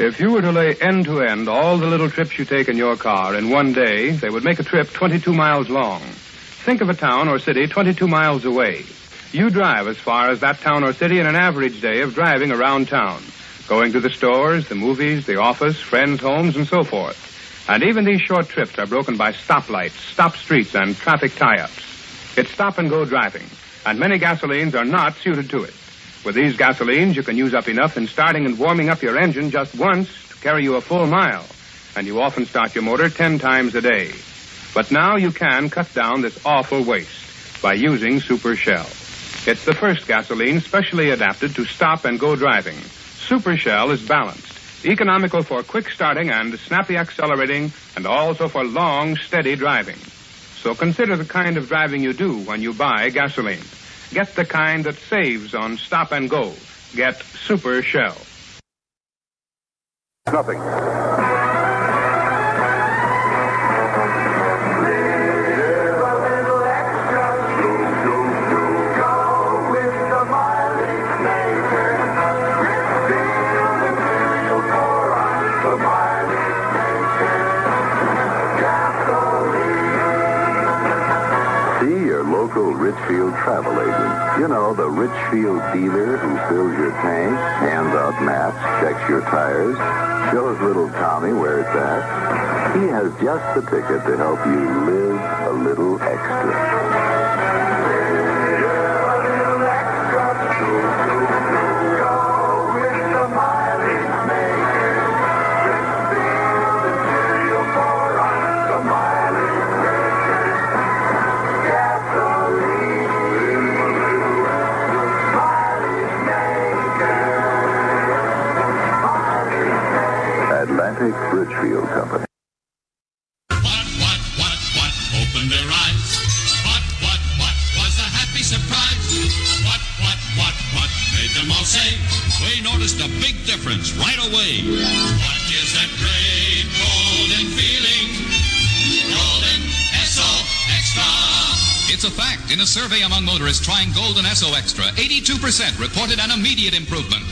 If you were to lay end-to-end all the little trips you take in your car in one day, they would make a trip 22 miles long. Think of a town or city 22 miles away. You drive as far as that town or city in an average day of driving around town, going to the stores, the movies, the office, friends' homes, and so forth. And even these short trips are broken by stoplights, stop streets, and traffic tie-ups. It's stop-and-go driving, and many gasolines are not suited to it. With these gasolines, you can use up enough in starting and warming up your engine just once to carry you a full mile, and you often start your motor 10 times a day. But now you can cut down this awful waste by using Super Shell. It's the first gasoline specially adapted to stop-and-go driving. Super Shell is balanced. Economical for quick starting and snappy accelerating, and also for long, steady driving. So consider the kind of driving you do when you buy gasoline. Get the kind that saves on stop and go. Get Super Shell. Nothing. Richfield travel agent. You know, the Richfield dealer who fills your tank, hands out maps, checks your tires, shows little Tommy where it's at. He has just the ticket to help you live a little extra. Richfield Company. What, open their eyes. What, them all sing. We noticed a big difference right away. What is that great golden feeling? Golden SO Extra. It's a fact. In a survey among motorists trying Golden SO Extra, 82% reported an immediate improvement.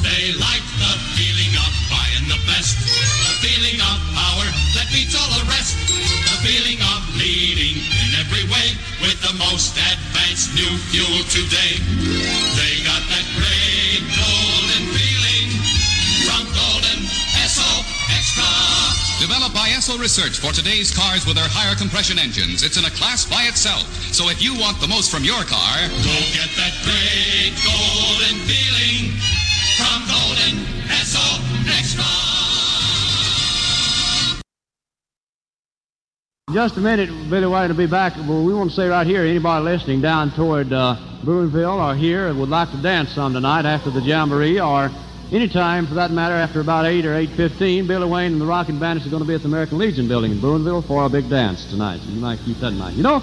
They like the feeling of buying the best, the feeling of power that beats all the rest, the feeling of leading in every way with the most advanced new fuel today. They got that great golden feeling from Golden SO Extra. Developed by SO Research for today's cars with their higher compression engines, it's in a class by itself. So if you want the most from your car, go get that great golden feeling from Golden SO Extra. Just a minute, Billy White will be back. But we want to say right here, anybody listening down toward Boonville or here would like to dance some tonight after the Jamboree or any time for that matter after about 8 or 8:15, Billy Wayne and the Rockin' Bandits are going to be at the American Legion building in Boonville for a big dance tonight. You might keep that in mind. You know,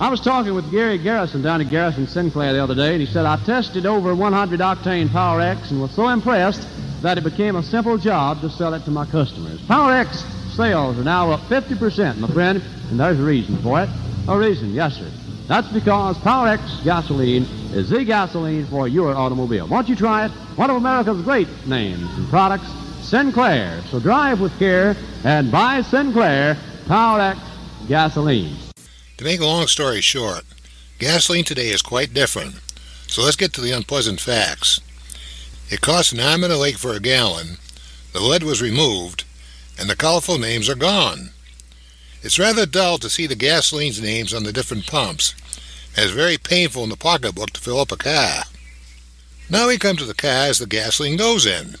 I was talking with Gary Garrison down at Garrison Sinclair the other day, and he said, I tested over 100 octane Power X and was so impressed that it became a simple job to sell it to my customers. Power X sales are now up 50%, my friend, and there's a reason for it. A reason, yes, sir. That's because Power X gasoline is the gasoline for your automobile. Won't you try it? One of America's great names and products, Sinclair. So drive with care and buy Sinclair Power X gasoline. To make a long story short, gasoline today is quite different, so let's get to the unpleasant facts. It costs an arm and a leg for a gallon, the lead was removed, and the colorful names are gone. It's rather dull to see the gasoline's names on the different pumps, and it's very painful in the pocketbook to fill up a car. Now we come to the cars the gasoline goes in.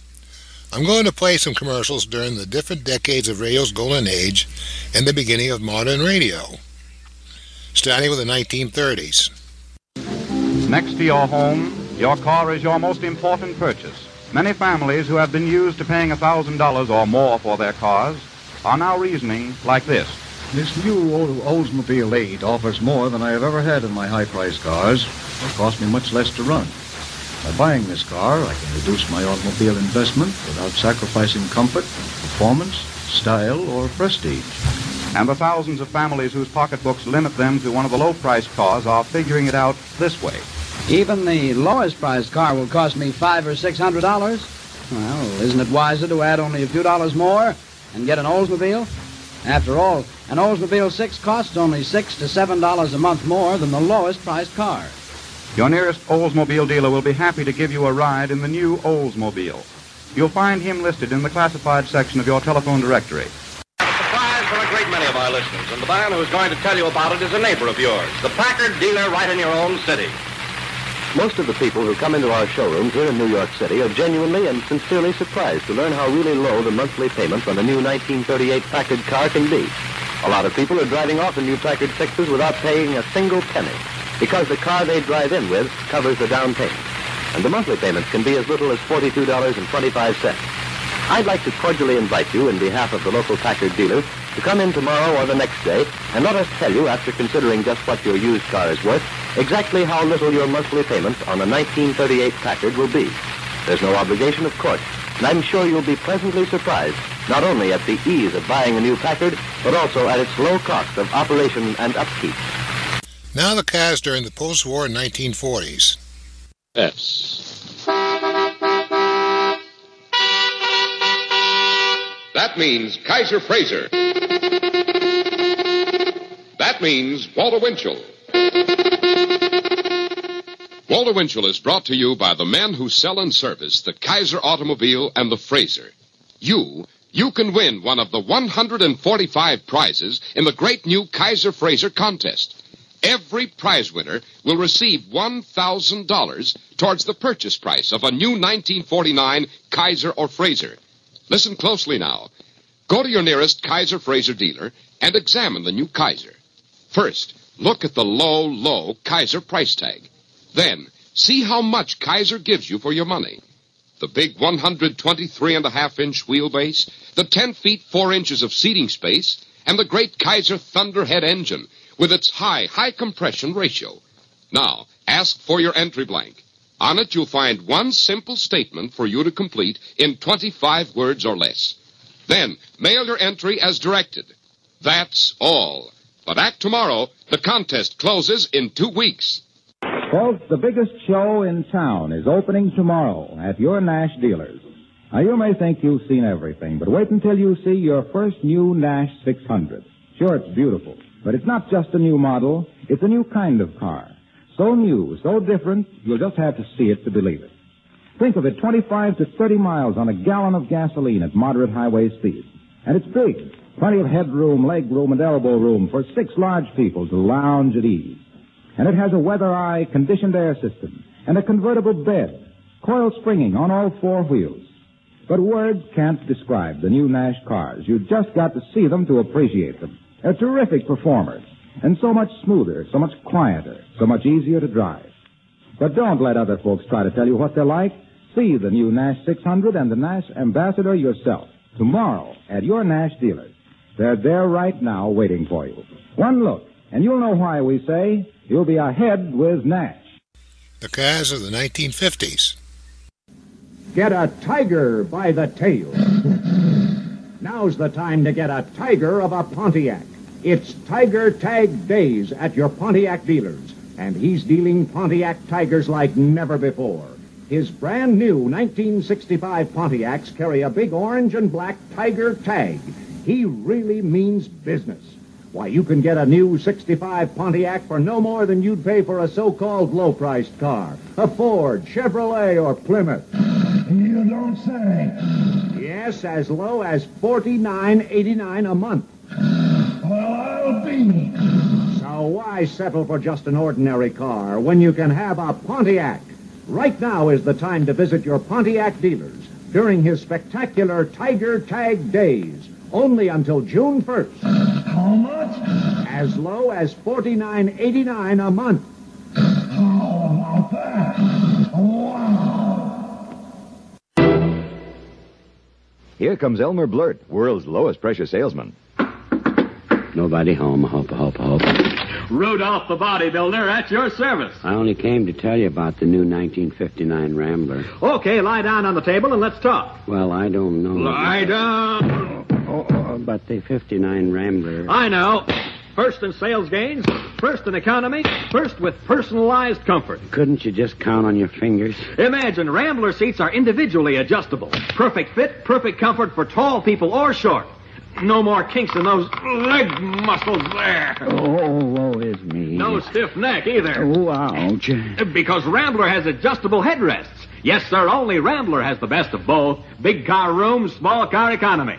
I'm going to play some commercials during the different decades of radio's golden age and the beginning of modern radio, starting with the 1930s. Next to your home, your car is your most important purchase. Many families who have been used to paying $1,000 or more for their cars are now reasoning like this. This new old Oldsmobile 8 offers more than I have ever had in my high-priced cars. It cost me much less to run. By buying this car, I can reduce my automobile investment without sacrificing comfort, performance, style, or prestige. And the thousands of families whose pocketbooks limit them to one of the low-priced cars are figuring it out this way. Even the lowest-priced car will cost me $500 or $600. Well, isn't it wiser to add only a few dollars more and get an Oldsmobile? After all, an Oldsmobile 6 costs only $6 to $7 a month more than the lowest-priced car. Your nearest Oldsmobile dealer will be happy to give you a ride in the new Oldsmobile. You'll find him listed in the classified section of your telephone directory. Many of our listeners, and the man who is going to tell you about it is a neighbor of yours, the Packard dealer right in your own city. Most of the people who come into our showrooms here in New York City are genuinely and sincerely surprised to learn how really low the monthly payments on a new 1938 Packard car can be. A lot of people are driving off in new Packard 6s without paying a single penny because the car they drive in with covers the down payment, and the monthly payments can be as little as $42.25. I'd like to cordially invite you, in behalf of the local Packard dealer, to come in tomorrow or the next day and let us tell you, after considering just what your used car is worth, exactly how little your monthly payments on a 1938 Packard will be. There's no obligation, of course, and I'm sure you'll be pleasantly surprised not only at the ease of buying a new Packard, but also at its low cost of operation and upkeep. Now the cars during the post-war 1940s. That means Kaiser Fraser. That means Walter Winchell. Walter Winchell is brought to you by the men who sell and service the Kaiser automobile and the Fraser. You can win one of the 145 prizes in the great new Kaiser Fraser contest. Every prize winner will receive $1,000 towards the purchase price of a new 1949 Kaiser or Fraser. Listen closely now. Go to your nearest Kaiser Fraser dealer and examine the new Kaiser. First, look at the low, low Kaiser price tag. Then, see how much Kaiser gives you for your money. The big 123.5-inch wheelbase, the 10 feet 4 inches of seating space, and the great Kaiser Thunderhead engine with its high compression ratio. Now, ask for your entry blank. On it, you'll find one simple statement for you to complete in 25 words or less. Then, mail your entry as directed. That's all. But act tomorrow. The contest closes in 2 weeks. Folks, the biggest show in town is opening tomorrow at your Nash dealers. Now, you may think you've seen everything, but wait until you see your first new Nash 600. Sure, it's beautiful, but it's not just a new model. It's a new kind of car. So new, so different, you'll just have to see it to believe it. Think of it, 25 to 30 miles on a gallon of gasoline at moderate highway speed. And it's big. Plenty of headroom, leg room, and elbow room for 6 large people to lounge at ease. And it has a weather-eye conditioned air system and a convertible bed, coil springing on all 4 wheels. But words can't describe the new Nash cars. You've just got to see them to appreciate them. They're terrific performers, and so much smoother, so much quieter, so much easier to drive. But don't let other folks try to tell you what they're like. See the new Nash 600 and the Nash Ambassador yourself tomorrow at your Nash dealers. They're there right now waiting for you. One look, and you'll know why we say you'll be ahead with Nash. The cars of the 1950s. Get a tiger by the tail. Now's the time to get a tiger of a Pontiac. It's Tiger Tag Days at your Pontiac dealers, and he's dealing Pontiac Tigers like never before. His brand new 1965 Pontiacs carry a big orange and black Tiger Tag. He really means business. Why, you can get a new 65 Pontiac for no more than you'd pay for a so-called low-priced car, a Ford, Chevrolet, or Plymouth. You don't say. Yes, as low as $49.89 a month. Well, I'll be. So why settle for just an ordinary car when you can have a Pontiac? Right now is the time to visit your Pontiac dealers during his spectacular Tiger Tag Days, only until June 1st. How much? As low as $49.89 a month. How about that? Wow. Here comes Elmer Blurt, world's lowest pressure salesman. Nobody home. Hope. Rudolph the bodybuilder at your service. I only came to tell you about the new 1959 Rambler. Okay, lie down on the table and let's talk. Well, I don't know. Lie down. Oh, but the 59 Rambler. I know. First in sales gains, first in economy, first with personalized comfort. Couldn't you just count on your fingers? Imagine, Rambler seats are individually adjustable. Perfect fit, perfect comfort for tall people or short. No more kinks in those leg muscles there. Oh, woe is me. No stiff neck either. Oh, ouch. Because Rambler has adjustable headrests. Yes, sir, only Rambler has the best of both. Big car room, small car economy.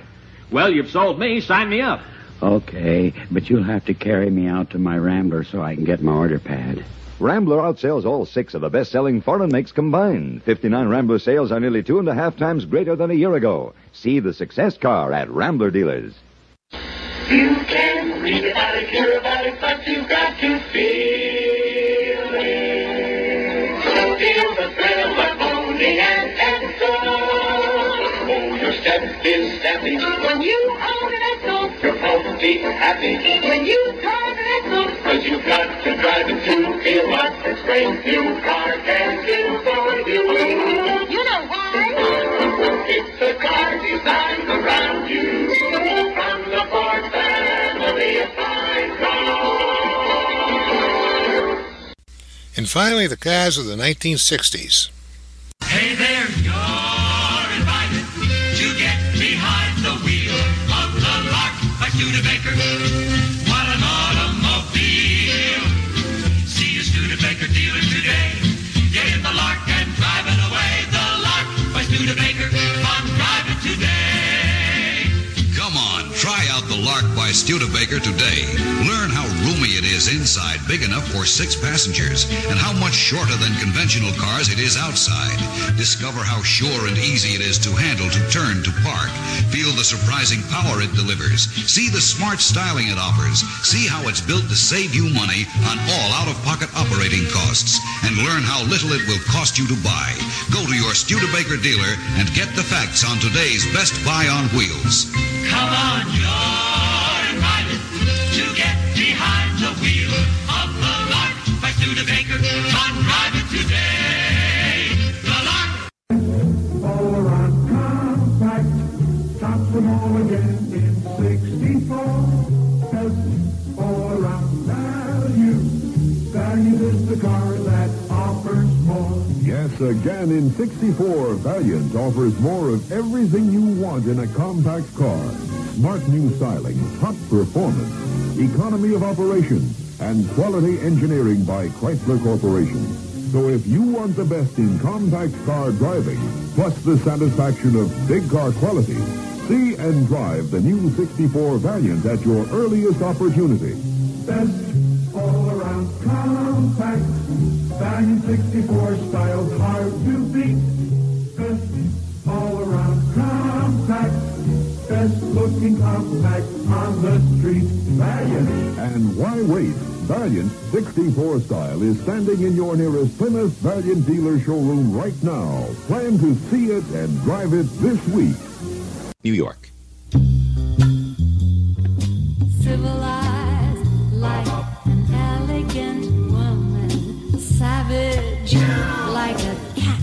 Well, you've sold me. Sign me up. Okay, but you'll have to carry me out to my Rambler so I can get my order pad. Rambler outsells all 6 of the best-selling foreign makes combined. 59 Rambler sales are nearly 2.5 times greater than a year ago. See the success car at Rambler dealers. You can read about it, hear about it, but you've got to feel it. So feel the thrill of owning an Edsel. Oh, your step is stepping. When you own an Edsel, you're probably happy. When you own an Edsel, because you've got to drive it to feel what this brings you. Car can do for you. You know why? It's a car designed around you. From the Ford family, a fine car. And finally, the cars of the 1960s. Hey there, you're invited to get behind the wheel of the Rock, a Studebaker. What an automobile. See your Studebaker dealer today. Get in the Lark and drive it away. The Lark by Studebaker. Try out the Lark by Studebaker today. Learn how roomy it is inside, big enough for 6 passengers, and how much shorter than conventional cars it is outside. Discover how sure and easy it is to handle, to turn, to park. Feel the surprising power it delivers. See the smart styling it offers. See how it's built to save you money on all out-of-pocket operating costs. And learn how little it will cost you to buy. Go to your Studebaker dealer and get the facts on today's Best Buy on Wheels. Come on, you're invited to get behind the wheel of the Lark by Studebaker. Come drive it today. Once again in 64, Valiant offers more of everything you want in a compact car. Smart new styling, top performance, economy of operation, and quality engineering by Chrysler Corporation. So if you want the best in compact car driving, plus the satisfaction of big car quality, see and drive the new 64 Valiant at your earliest opportunity. Best all around compact. Valiant 64 styles hard to beat. Best all around compact. Best looking compact on the street. Valiant. And why wait? Valiant 64 style is standing in your nearest Plymouth Valiant dealer showroom right now. Plan to see it and drive it this week. New York. Civilized, like an elegant woman. Savage, like a cat.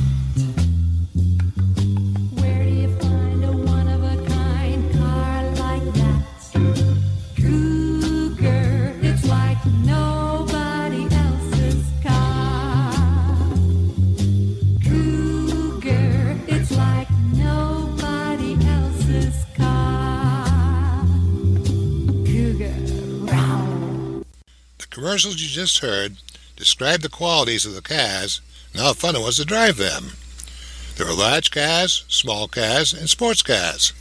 Where do you find a one-of-a-kind car like that? Cougar, it's like nobody else's car. Cougar, it's like nobody else's car. Cougar, row. The commercials you just heard described the qualities of the cars and how fun it was to drive them. There were large cars, small cars, and sports cars.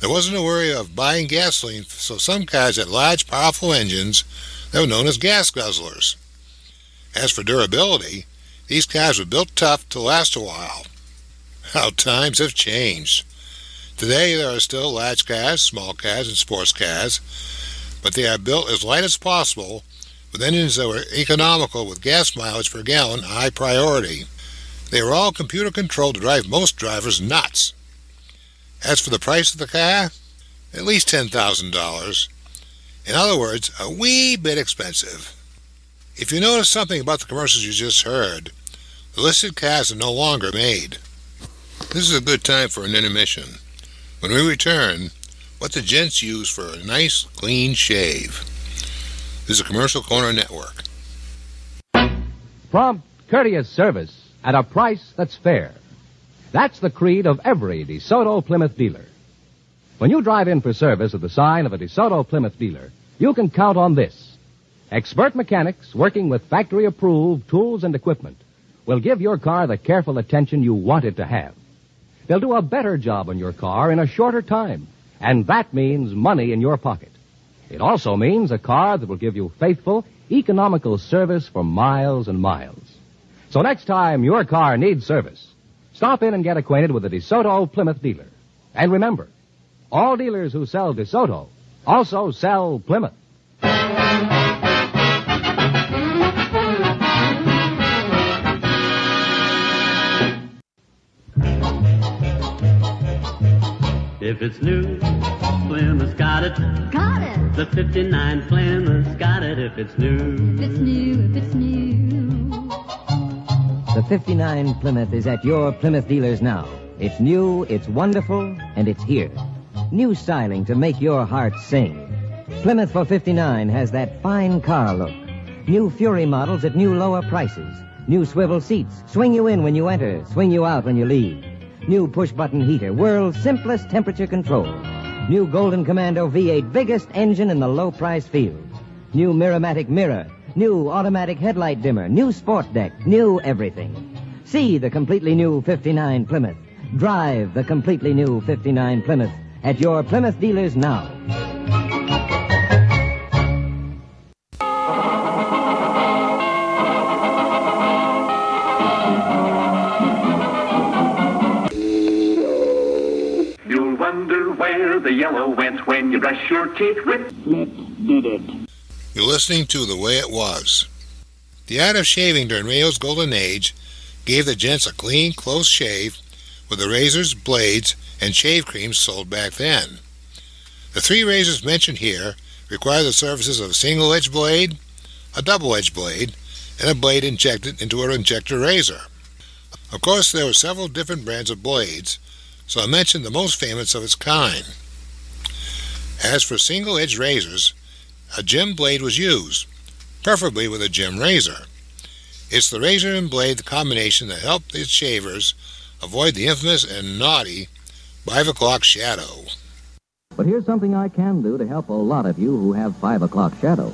There wasn't a worry of buying gasoline, so some cars had large, powerful engines that were known as gas guzzlers. As for durability, these cars were built tough to last a while. How times have changed. Today there are still large cars, small cars, and sports cars, but they are built as light as possible with engines that were economical with gas mileage per gallon high priority. They were all computer-controlled to drive most drivers nuts. As for the price of the car, at least $10,000. In other words, a wee bit expensive. If you notice something about the commercials you just heard, the listed cars are no longer made. This is a good time for an intermission. When we return, what the gents use for a nice, clean shave. This is a Commercial Corner Network. Prompt, courteous service at a price that's fair. That's the creed of every DeSoto Plymouth dealer. When you drive in for service at the sign of a DeSoto Plymouth dealer, you can count on this. Expert mechanics working with factory-approved tools and equipment will give your car the careful attention you want it to have. They'll do a better job on your car in a shorter time, and that means money in your pocket. It also means a car that will give you faithful, economical service for miles and miles. So next time your car needs service, stop in and get acquainted with the DeSoto Plymouth dealer. And remember, all dealers who sell DeSoto also sell Plymouth. If it's new, Plymouth's got it. Got it. The 59 Plymouth's got it if it's new. If it's new, if it's new. The 59 Plymouth is at your Plymouth dealers now. It's new, it's wonderful, and it's here. New styling to make your heart sing. Plymouth for 59 has that fine car look. New Fury models at new lower prices. New swivel seats swing you in when you enter, swing you out when you leave. New push-button heater, world's simplest temperature control. New Golden Commando V8, biggest engine in the low-price field. New Miramatic mirror. New automatic headlight dimmer, new sport deck, new everything. See the completely new 59 Plymouth. Drive the completely new 59 Plymouth at your Plymouth dealers now. You'll wonder where the yellow went when you brush your teeth with... It did it. You're listening to The Way It Was. The art of shaving during radio's golden age gave the gents a clean, close shave with the razors, blades, and shave creams sold back then. The three razors mentioned here require the services of a single-edged blade, a double-edged blade, and a blade injected into an injector razor. Of course, there were several different brands of blades, so I mentioned the most famous of its kind. As for single-edged razors, a gem blade was used, preferably with a gem razor. It's the razor and blade, the combination that helped its shavers avoid the infamous and naughty 5 o'clock shadow. But here's something I can do to help a lot of you who have 5 o'clock shadow.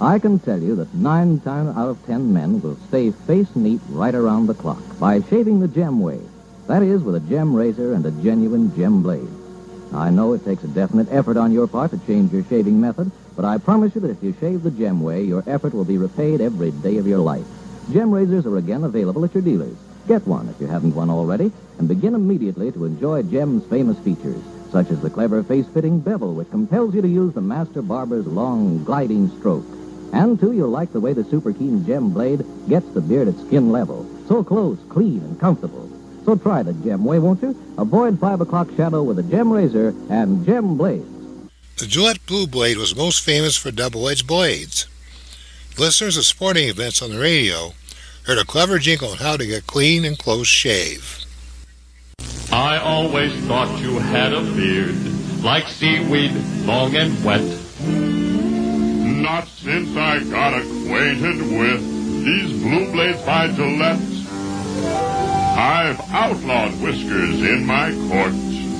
I can tell you that 9 times out of 10 men will stay face neat right around the clock by shaving the gem way. That is, with a gem razor and a genuine gem blade. I know it takes a definite effort on your part to change your shaving method, but I promise you that if you shave the gem way, your effort will be repaid every day of your life. Gem razors are again available at your dealers. Get one if you haven't one already, and begin immediately to enjoy Gem's famous features, such as the clever face-fitting bevel, which compels you to use the master barber's long, gliding stroke. And, too, you'll like the way the super keen gem blade gets the beard at skin level. So close, clean, and comfortable. So try the gem way, won't you? Avoid 5 o'clock shadow with a gem razor and gem blades. The Gillette Blue blade was most famous for double-edged blades. Listeners of sporting events on the radio heard a clever jingle on how to get clean and close shave. I always thought you had a beard, like seaweed, long and wet. Not since I got acquainted with these blue blades by Gillette. I've outlawed whiskers in my court.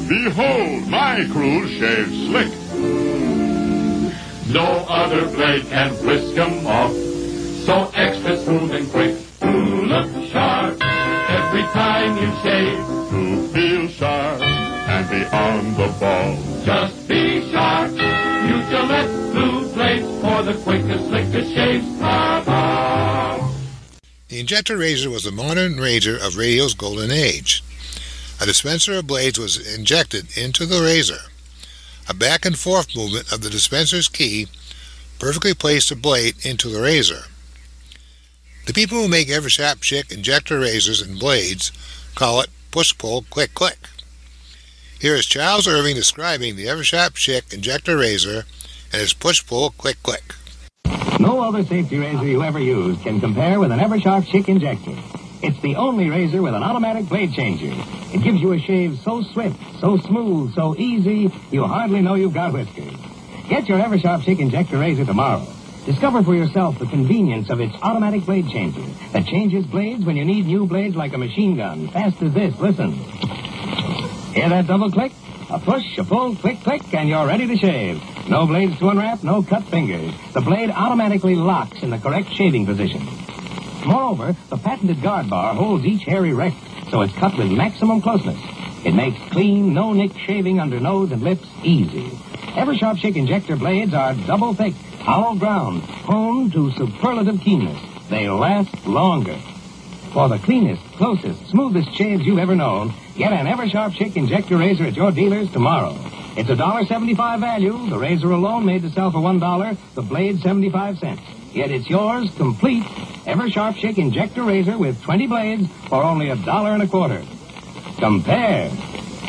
Behold, my crew shaves slick. No other blade can whisk them off, so extra smooth and quick. You look sharp every time you shave. You feel sharp and be on the ball. Just be sharp. Use Gillette Blue blades for the quickest, slickest shaves. Ba-ba. The injector razor was the modern razor of radio's golden age. A dispenser of blades was injected into the razor. A back and forth movement of the dispenser's key perfectly placed the blade into the razor. The people who make Eversharp Chic injector razors and blades call it push-pull click-click. Here is Charles Irving describing the Eversharp Chic injector razor and its push-pull click-click. No other safety razor you ever used can compare with an Eversharp Chic injector. It's the only razor with an automatic blade changer. It gives you a shave so swift, so smooth, so easy, you hardly know you've got whiskers. Get your Eversharp Chic injector razor tomorrow. Discover for yourself the convenience of its automatic blade changer that changes blades when you need new blades like a machine gun. Fast as this, listen. Hear that double click? A push, a pull, click, click, and you're ready to shave. No blades to unwrap, no cut fingers. The blade automatically locks in the correct shaving position. Moreover, the patented guard bar holds each hair erect, so it's cut with maximum closeness. It makes clean, no-nick shaving under nose and lips easy. Eversharp Chic injector blades are double thick, hollow ground, honed to superlative keenness. They last longer. For the cleanest, closest, smoothest shaves you've ever known, get an Eversharp Chic injector razor at your dealers tomorrow. It's a $1.75 value. The razor alone made to sell for $1, the blade 75 cents. Yet it's yours, complete, Eversharp Chic injector razor with 20 blades for only $1.25. Compare.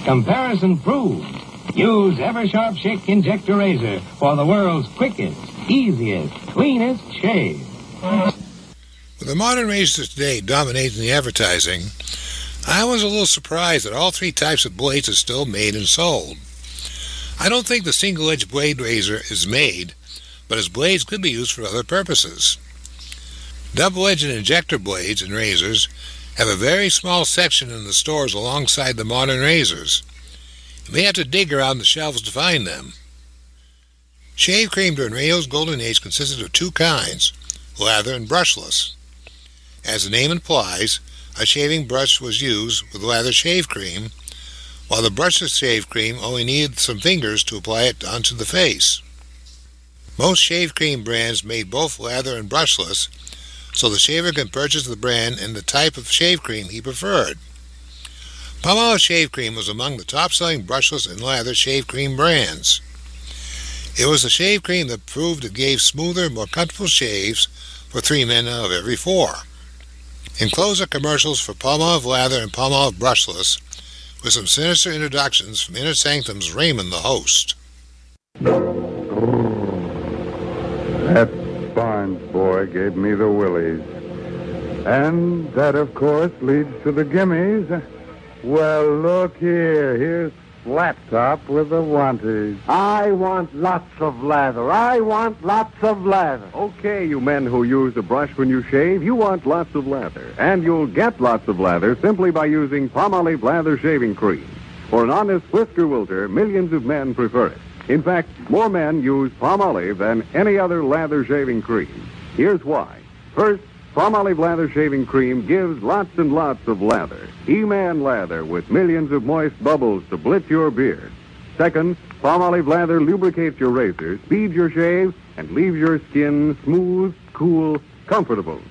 Comparison proves. Use Eversharp Chic injector razor for the world's quickest, easiest, cleanest shave. With the modern razors today dominating the advertising, I was a little surprised that all three types of blades are still made and sold. I don't think the single-edged blade razor is made, but its blades could be used for other purposes. Double-edged and injector blades and razors have a very small section in the stores alongside the modern razors. You may have to dig around the shelves to find them. Shave cream during radio's golden age consisted of two kinds, lather and brushless. As the name implies, a shaving brush was used with lather shave cream, while the brushless shave cream only needed some fingers to apply it onto the face. Most shave cream brands made both lather and brushless, so the shaver can purchase the brand and the type of shave cream he preferred. Palm Olive Shave Cream was among the top-selling brushless and lather shave cream brands. It was the shave cream that proved it gave smoother, more comfortable shaves for 3 men out of every 4. Enclosure commercials for Palm Olive Lather and Palm Olive Brushless, with some sinister introductions from Inner Sanctum's Raymond the host. That Barnes boy gave me the willies. And that, of course, leads to the gimmies. Well, look here. Here's laptop with a wanted. I want lots of lather. I want lots of lather. Okay, you men who use a brush when you shave, you want lots of lather. And you'll get lots of lather simply by using Palmolive Lather Shaving Cream. For an honest whisker wilter, millions of men prefer it. In fact, more men use Palmolive than any other lather shaving cream. Here's why. First, Palmolive Lather Shaving Cream gives lots and lots of lather. E-Man lather with millions of moist bubbles to blitz your beard. Second, Palmolive Lather lubricates your razor, speeds your shave, and leaves your skin smooth, cool, comfortable.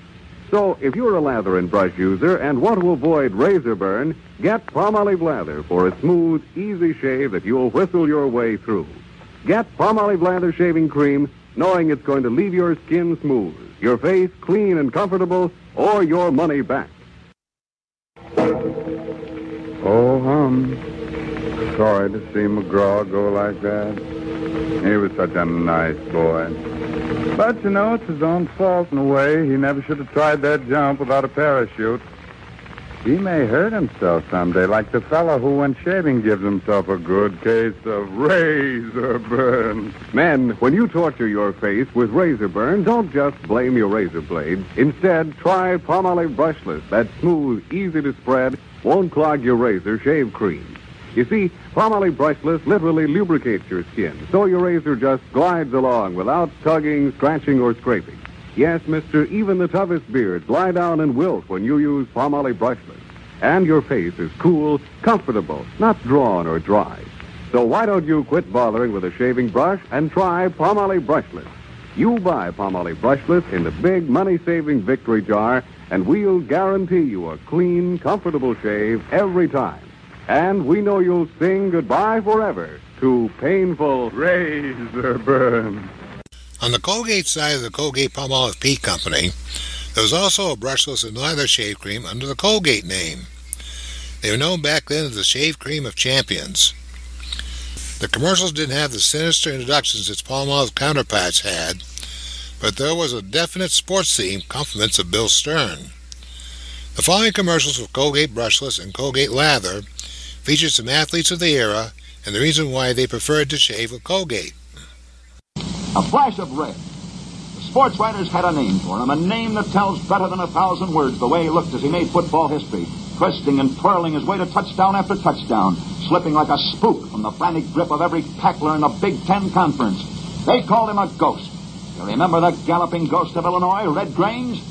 So, if you're a lather and brush user and want to avoid razor burn, get Palmolive Lather for a smooth, easy shave that you'll whistle your way through. Get Palmolive Lather Shaving Cream knowing it's going to leave your skin smooth, your face clean and comfortable, or your money back. Oh, hum. Sorry to see McGraw go like that. He was such a nice boy. But, you know, it's his own fault in a way. He never should have tried that jump without a parachute. He may hurt himself someday, like the fellow who, when shaving, gives himself a good case of razor burn. Men, when you torture your face with razor burn, don't just blame your razor blade. Instead, try Palmolive Brushless, that smooth, easy-to-spread, won't-clog-your-razor shave cream. You see, Palmolive Brushless literally lubricates your skin, so your razor just glides along without tugging, scratching, or scraping. Yes, mister, even the toughest beards lie down and wilt when you use Palmolive Brushless. And your face is cool, comfortable, not drawn or dry. So why don't you quit bothering with a shaving brush and try Palmolive Brushless? You buy Palmolive Brushless in the big money-saving victory jar, and we'll guarantee you a clean, comfortable shave every time. And we know you'll sing goodbye forever to painful razor burn. On the Colgate side of the Colgate Palmolive Pea Company, there was also a brushless and lather shave cream under the Colgate name. They were known back then as the Shave Cream of Champions. The commercials didn't have the sinister introductions its Palmolive counterparts had, but there was a definite sports theme, compliments of Bill Stern. The following commercials for Colgate Brushless and Colgate Lather featured some athletes of the era and the reason why they preferred to shave with Colgate. A flash of red. The sports writers had a name for him, a name that tells better than 1,000 words the way he looked as he made football history, twisting and twirling his way to touchdown after touchdown, slipping like a spook from the frantic grip of every tackler in the Big Ten Conference. They called him a ghost. You remember the galloping ghost of Illinois, Red Grange?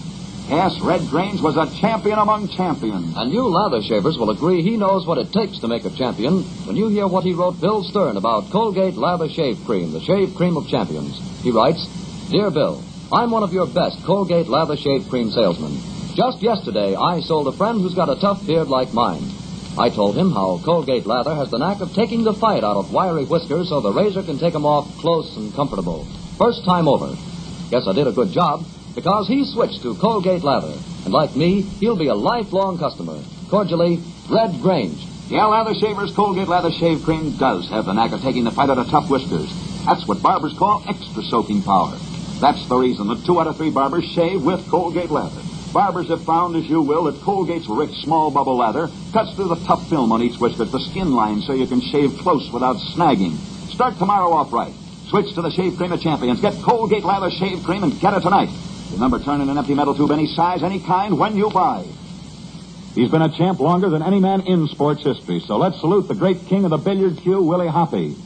Yes, Red Grange was a champion among champions. And you lather shavers will agree he knows what it takes to make a champion when you hear what he wrote Bill Stern about Colgate Lather Shave Cream, the shave cream of champions. He writes, "Dear Bill, I'm one of your best Colgate Lather Shave Cream salesmen. Just yesterday, I sold a friend who's got a tough beard like mine. I told him how Colgate Lather has the knack of taking the fight out of wiry whiskers so the razor can take them off close and comfortable. First time over. Guess I did a good job, because he switched to Colgate Lather. And like me, he'll be a lifelong customer. Cordially, Red Grange." Yeah, lather shavers, Colgate Lather Shave Cream does have the knack of taking the fight out of tough whiskers. That's what barbers call extra soaking power. That's the reason that 2 out of 3 barbers shave with Colgate Lather. Barbers have found, as you will, that Colgate's rich small bubble lather cuts through the tough film on each whisker at the skin line so you can shave close without snagging. Start tomorrow off right. Switch to the Shave Cream of Champions. Get Colgate Lather Shave Cream and get it tonight. Remember, turn in an empty metal tube any size, any kind, when you buy. He's been a champ longer than any man in sports history, so let's salute the great king of the billiard cue, Willie Hoppe.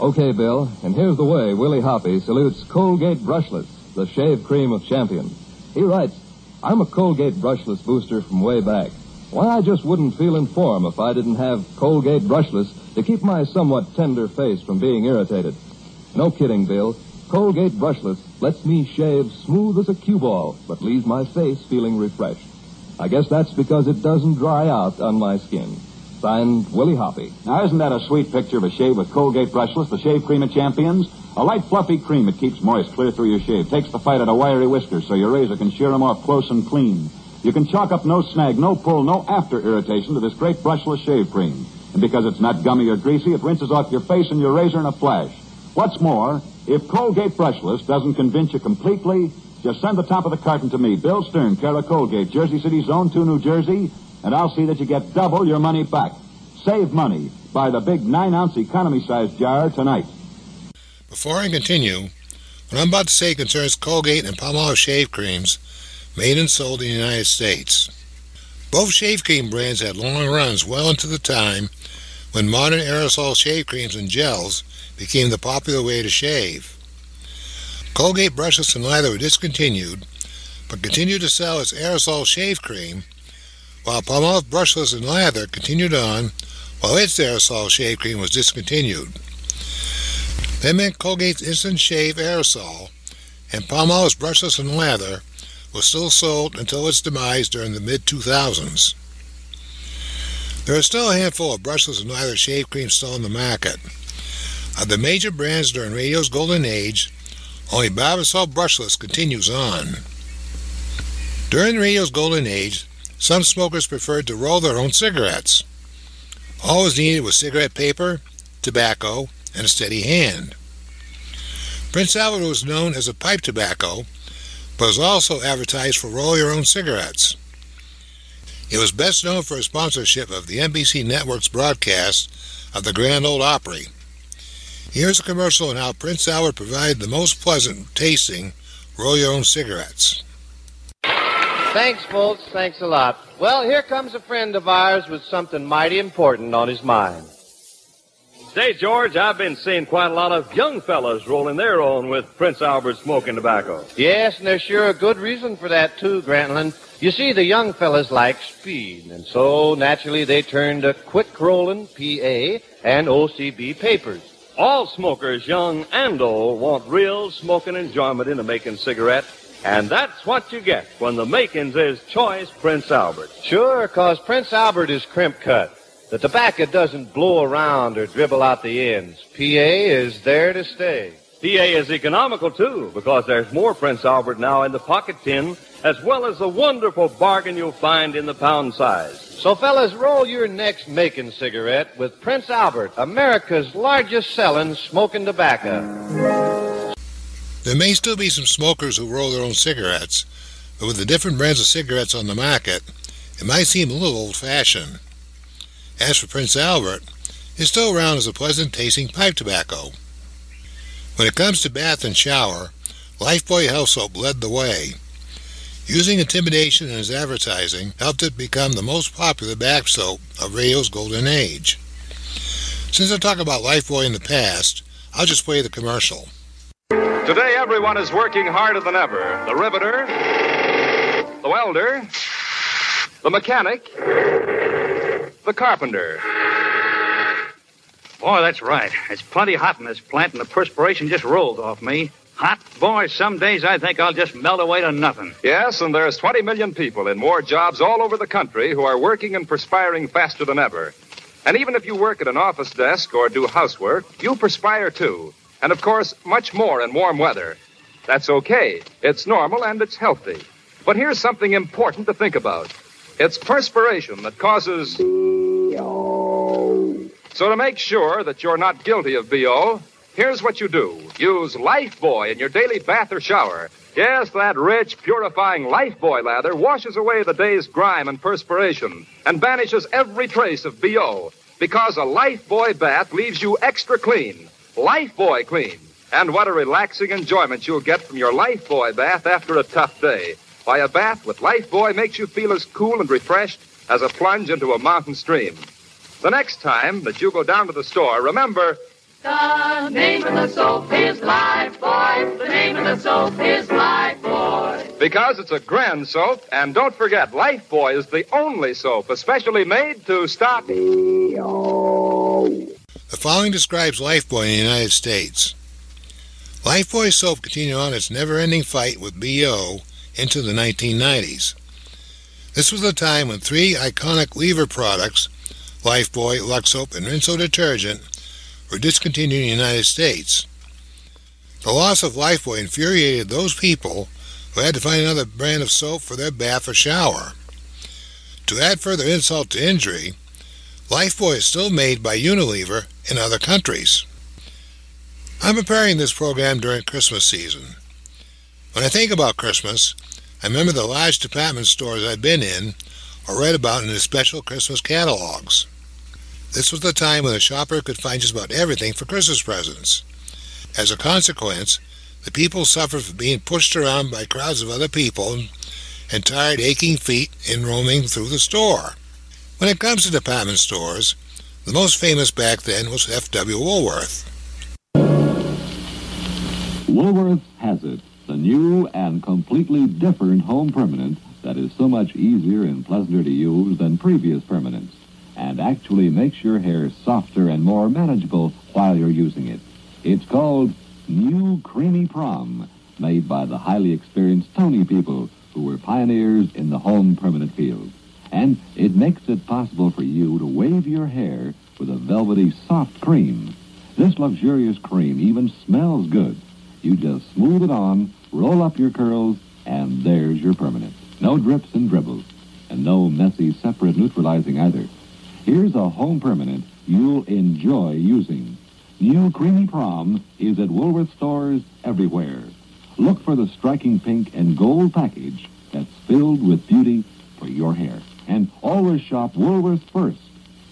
Okay, Bill, and here's the way Willie Hoppe salutes Colgate Brushless, the shave cream of champions. He writes, "I'm a Colgate Brushless booster from way back. Why, I just wouldn't feel in form if I didn't have Colgate Brushless to keep my somewhat tender face from being irritated. No kidding, Bill. Colgate Brushless lets me shave smooth as a cue ball, but leaves my face feeling refreshed. I guess that's because it doesn't dry out on my skin." Signed, Willie Hoppe. Now, isn't that a sweet picture of a shave with Colgate Brushless, the shave cream of champions? A light, fluffy cream that keeps moist clear through your shave, takes the fight out of wiry whiskers so your razor can shear them off close and clean. You can chalk up no snag, no pull, no after irritation to this great brushless shave cream. And because it's not gummy or greasy, it rinses off your face and your razor in a flash. What's more, if Colgate Brushless doesn't convince you completely, just send the top of the carton to me, Bill Stern, care of Colgate, Jersey City, Zone 2, New Jersey, and I'll see that you get double your money back. Save money. Buy the big 9-ounce economy-sized jar tonight. Before I continue, what I'm about to say concerns Colgate and Palmolive shave creams made and sold in the United States. Both shave cream brands had long runs well into the time when modern aerosol shave creams and gels became the popular way to shave. Colgate brushes and lather were discontinued, but continued to sell its aerosol shave cream, while Palmolive brushless and lather continued on while its aerosol shave cream was discontinued. That meant Colgate's Instant Shave Aerosol and Palmolive's brushless and lather was still sold until its demise during the mid-2000s. There are still a handful of brushless and lather shave creams still on the market. Of the major brands during radio's golden age, only Barbasol brushless continues on. During radio's golden age, some smokers preferred to roll their own cigarettes. All was needed was cigarette paper, tobacco, and a steady hand. Prince Albert was known as a pipe tobacco, but was also advertised for roll-your-own cigarettes. It was best known for his sponsorship of the NBC Network's broadcast of the Grand Ole Opry. Here's a commercial on how Prince Albert provided the most pleasant-tasting roll-your-own cigarettes. Thanks, folks. Thanks a lot. Well, here comes a friend of ours with something mighty important on his mind. Say, George, I've been seeing quite a lot of young fellas rolling their own with Prince Albert smoking tobacco. Yes, and there's sure a good reason for that, too, Grantland. You see, the young fellas like speed, and so naturally they turn to quick rolling PA and OCB papers. All smokers, young and old, want real smoking enjoyment in a Macon cigarette, and that's what you get when the Macon's is choice Prince Albert. Sure, because Prince Albert is crimp cut. The tobacco doesn't blow around or dribble out the ends. PA is there to stay. PA is economical, too, because there's more Prince Albert now in the pocket tin, as well as the wonderful bargain you'll find in the pound size. So, fellas, roll your next Macon cigarette with Prince Albert, America's largest selling smoking tobacco. There may still be some smokers who roll their own cigarettes, but with the different brands of cigarettes on the market, it might seem a little old-fashioned. As for Prince Albert, it's still around as a pleasant-tasting pipe tobacco. When it comes to bath and shower, Lifebuoy Health Soap led the way. Using intimidation in its advertising helped it become the most popular bath soap of radio's golden age. Since I've talked about Lifebuoy in the past, I'll just play the commercial. Today everyone is working harder than ever. The riveter, the welder, the mechanic, the carpenter. Boy, that's right. It's plenty hot in this plant, and the perspiration just rolled off me. Hot? Boy, some days I think I'll just melt away to nothing. Yes, and there's 20 million people in more jobs all over the country who are working and perspiring faster than ever. And even if you work at an office desk or do housework, you perspire too. And, of course, much more in warm weather. That's okay. It's normal and it's healthy. But here's something important to think about. It's perspiration that causes B.O. So to make sure that you're not guilty of B.O., here's what you do. Use Lifebuoy in your daily bath or shower. Yes, that rich, purifying Lifebuoy lather washes away the day's grime and perspiration and banishes every trace of B.O. because a Lifebuoy bath leaves you extra clean. Lifebuoy clean. And what a relaxing enjoyment you'll get from your Lifebuoy bath after a tough day. Why, a bath with Lifebuoy makes you feel as cool and refreshed as a plunge into a mountain stream. The next time that you go down to the store, remember... The name of the soap is Lifebuoy. The name of the soap is Lifebuoy. Because it's a grand soap, and don't forget, Lifebuoy is the only soap especially made to stop... The following describes Lifebuoy in the United States. Lifebuoy soap continued on its never-ending fight with B.O., into the 1990s. This was the time when three iconic lever products, Lifebuoy, Lux Soap, and Rinso Detergent, were discontinued in the United States. The loss of Lifebuoy infuriated those people who had to find another brand of soap for their bath or shower. To add further insult to injury, Lifebuoy is still made by Unilever in other countries. I'm preparing this program during Christmas season. When I think about Christmas, I remember the large department stores I've been in or read about in the special Christmas catalogs. This was the time when a shopper could find just about everything for Christmas presents. As a consequence, the people suffered from being pushed around by crowds of other people and tired, aching feet in roaming through the store. When it comes to department stores, the most famous back then was F.W. Woolworth. Woolworth has it, the new and completely different home permanent that is so much easier and pleasanter to use than previous permanents, and actually makes your hair softer and more manageable while you're using it. It's called New Creamy Prom, made by the highly experienced Tony people who were pioneers in the home permanent field. And it makes it possible for you to wave your hair with a velvety, soft cream. This luxurious cream even smells good. You just smooth it on, roll up your curls, and there's your permanent. No drips and dribbles, and no messy, separate neutralizing either. Here's a home permanent you'll enjoy using. New Creamy Prom is at Woolworth stores everywhere. Look for the striking pink and gold package that's filled with beauty for your hair. And always shop Woolworth first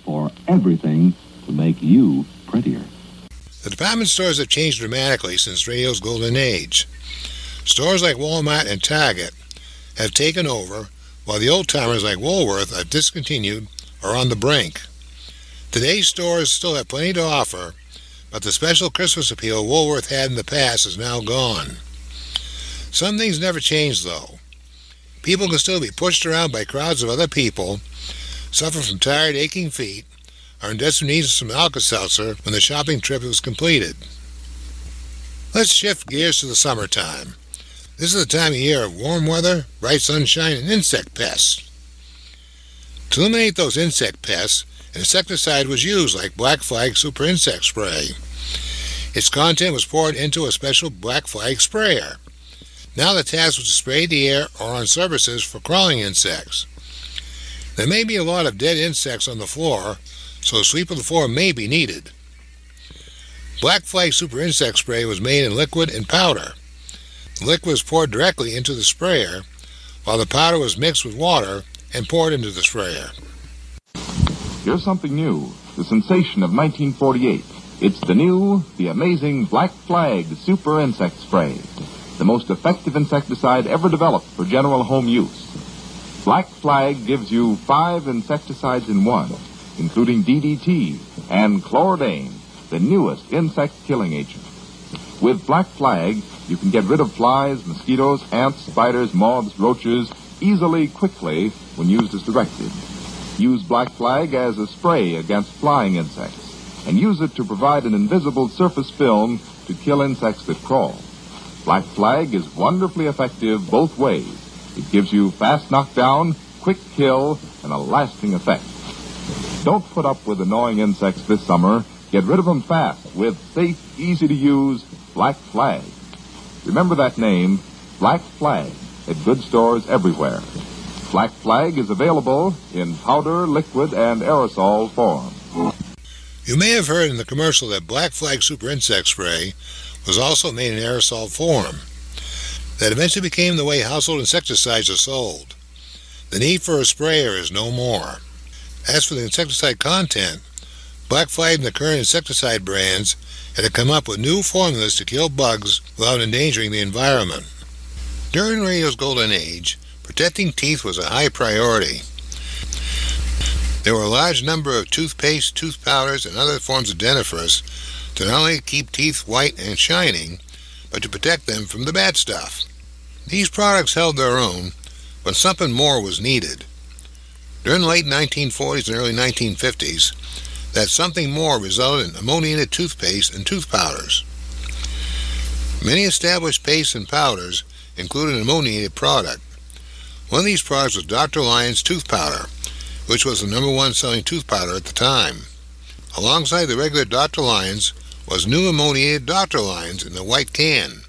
for everything to make you prettier. The department stores have changed dramatically since radio's golden age. Stores like Walmart and Target have taken over, while the old-timers like Woolworth have discontinued or on the brink. Today's stores still have plenty to offer, but the special Christmas appeal Woolworth had in the past is now gone. Some things never change, though. People can still be pushed around by crowds of other people, suffer from tired, aching feet, or in desperate need of some Alka-Seltzer when the shopping trip was completed. Let's shift gears to the summertime. This is the time of year of warm weather, bright sunshine, and insect pests. To eliminate those insect pests, an insecticide was used like Black Flag Super Insect Spray. Its content was poured into a special Black Flag sprayer. Now the task was to spray the air or on surfaces for crawling insects. There may be a lot of dead insects on the floor, so a sweep of the floor may be needed. Black Flag Super Insect Spray was made in liquid and powder. The liquid was poured directly into the sprayer, while the powder was mixed with water and poured into the sprayer. Here's something new, the sensation of 1948. It's the new, the amazing Black Flag Super Insect Spray, the most effective insecticide ever developed for general home use. Black Flag gives you 5 insecticides in one, including DDT and chlordane, the newest insect-killing agent. With Black Flag, you can get rid of flies, mosquitoes, ants, spiders, moths, roaches, easily, quickly, when used as directed. Use Black Flag as a spray against flying insects, and use it to provide an invisible surface film to kill insects that crawl. Black Flag is wonderfully effective both ways. It gives you fast knockdown, quick kill, and a lasting effect. Don't put up with annoying insects this summer. Get rid of them fast with safe, easy-to-use Black Flag. Remember that name, Black Flag, at good stores everywhere. Black Flag is available in powder, liquid, and aerosol form. You may have heard in the commercial that Black Flag Super Insect Spray was also made in aerosol form. That eventually became the way household insecticides are sold. The need for a sprayer is no more. As for the insecticide content, Black Flag and the current insecticide brands had to come up with new formulas to kill bugs without endangering the environment. During radio's golden age, protecting teeth was a high priority. There were a large number of toothpaste, tooth powders, and other forms of dentifrice to not only keep teeth white and shining, but to protect them from the bad stuff. These products held their own, but something more was needed. During the late 1940s and early 1950s, that something more resulted in ammoniated toothpaste and tooth powders. Many established pastes and powders included an ammoniated product. One of these products was Dr. Lyon's tooth powder, which was the #1 selling tooth powder at the time. Alongside the regular Dr. Lyon's was new ammoniated Dr. Lyon's in the white can.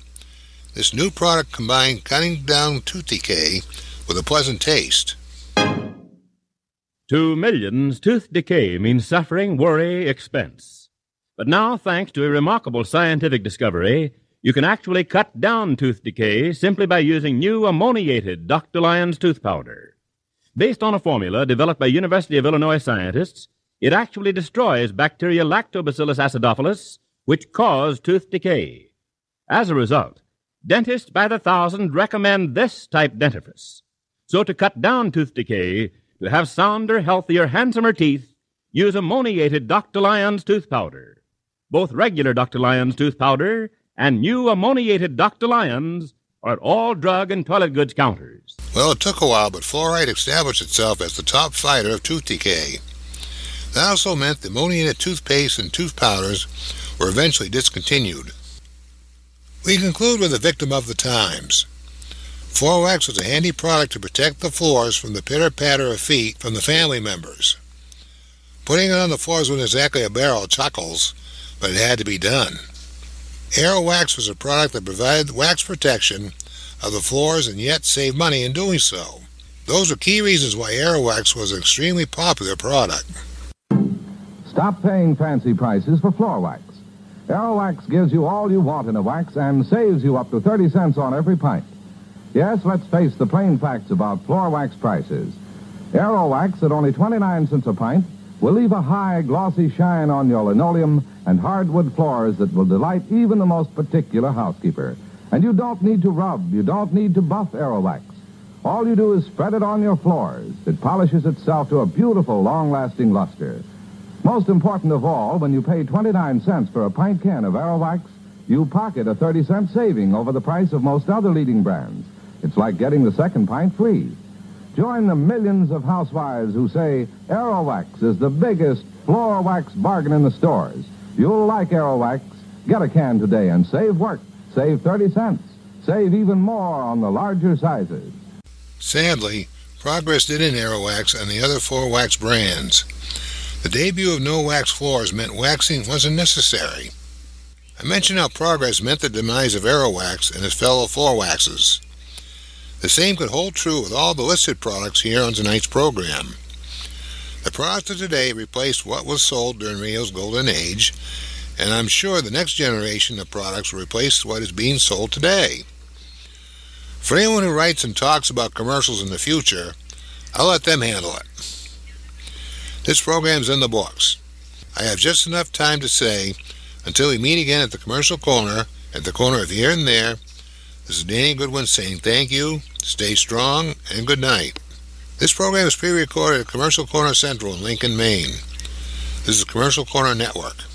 This new product combined cutting down tooth decay with a pleasant taste. To millions, tooth decay means suffering, worry, expense. But now, thanks to a remarkable scientific discovery, you can actually cut down tooth decay simply by using new ammoniated Dr. Lyon's tooth powder. Based on a formula developed by University of Illinois scientists, It actually destroys bacteria Lactobacillus acidophilus, which cause tooth decay. As a result, dentists by the thousand recommend this type dentifrice. So to cut down tooth decay, to have sounder, healthier, handsomer teeth, use ammoniated Dr. Lyon's tooth powder. Both regular Dr. Lyon's tooth powder and new ammoniated Dr. Lyon's are at all drug and toilet goods counters. Well, it took a while, but fluoride established itself as the top fighter of tooth decay. That also meant the ammoniated toothpaste and tooth powders were eventually discontinued. We conclude with a victim of the times. Floor Wax was a handy product to protect the floors from the pitter-patter of feet from the family members. Putting it on the floors wasn't exactly a barrel of chuckles, but it had to be done. Air Wax was a product that provided wax protection of the floors and yet saved money in doing so. Those were key reasons why Air Wax was an extremely popular product. Stop paying fancy prices for floor wax. Aerowax gives you all you want in a wax and saves you up to 30 cents on every pint. Yes, let's face the plain facts about floor wax prices. Aerowax at only 29 cents a pint will leave a high, glossy shine on your linoleum and hardwood floors that will delight even the most particular housekeeper. And you don't need to rub, you don't need to buff Aerowax. All you do is spread it on your floors. It polishes itself to a beautiful, long-lasting luster. Most important of all, when you pay 29 cents for a pint can of Aerowax, you pocket a 30-cent saving over the price of most other leading brands. It's like getting the second pint free. Join the millions of housewives who say Aerowax is the biggest floor wax bargain in the stores. You'll like Aerowax. Get a can today and save work. Save 30 cents. Save even more on the larger sizes. Sadly, progress did in Aerowax and the other floor wax brands. The debut of no-wax floors meant waxing wasn't necessary. I mentioned how progress meant the demise of Aerowax and its fellow floor waxes. The same could hold true with all the listed products here on tonight's program. The products of today replaced what was sold during Rio's golden age, and I'm sure the next generation of products will replace what is being sold today. For anyone who writes and talks about commercials in the future, I'll let them handle it. This program's in the books. I have just enough time to say, until we meet again at the commercial corner, at the corner of here and there, this is Danny Goodwin saying thank you, stay strong, and good night. This program is pre-recorded at Commercial Corner Central in Lincoln, Maine. This is Commercial Corner Network.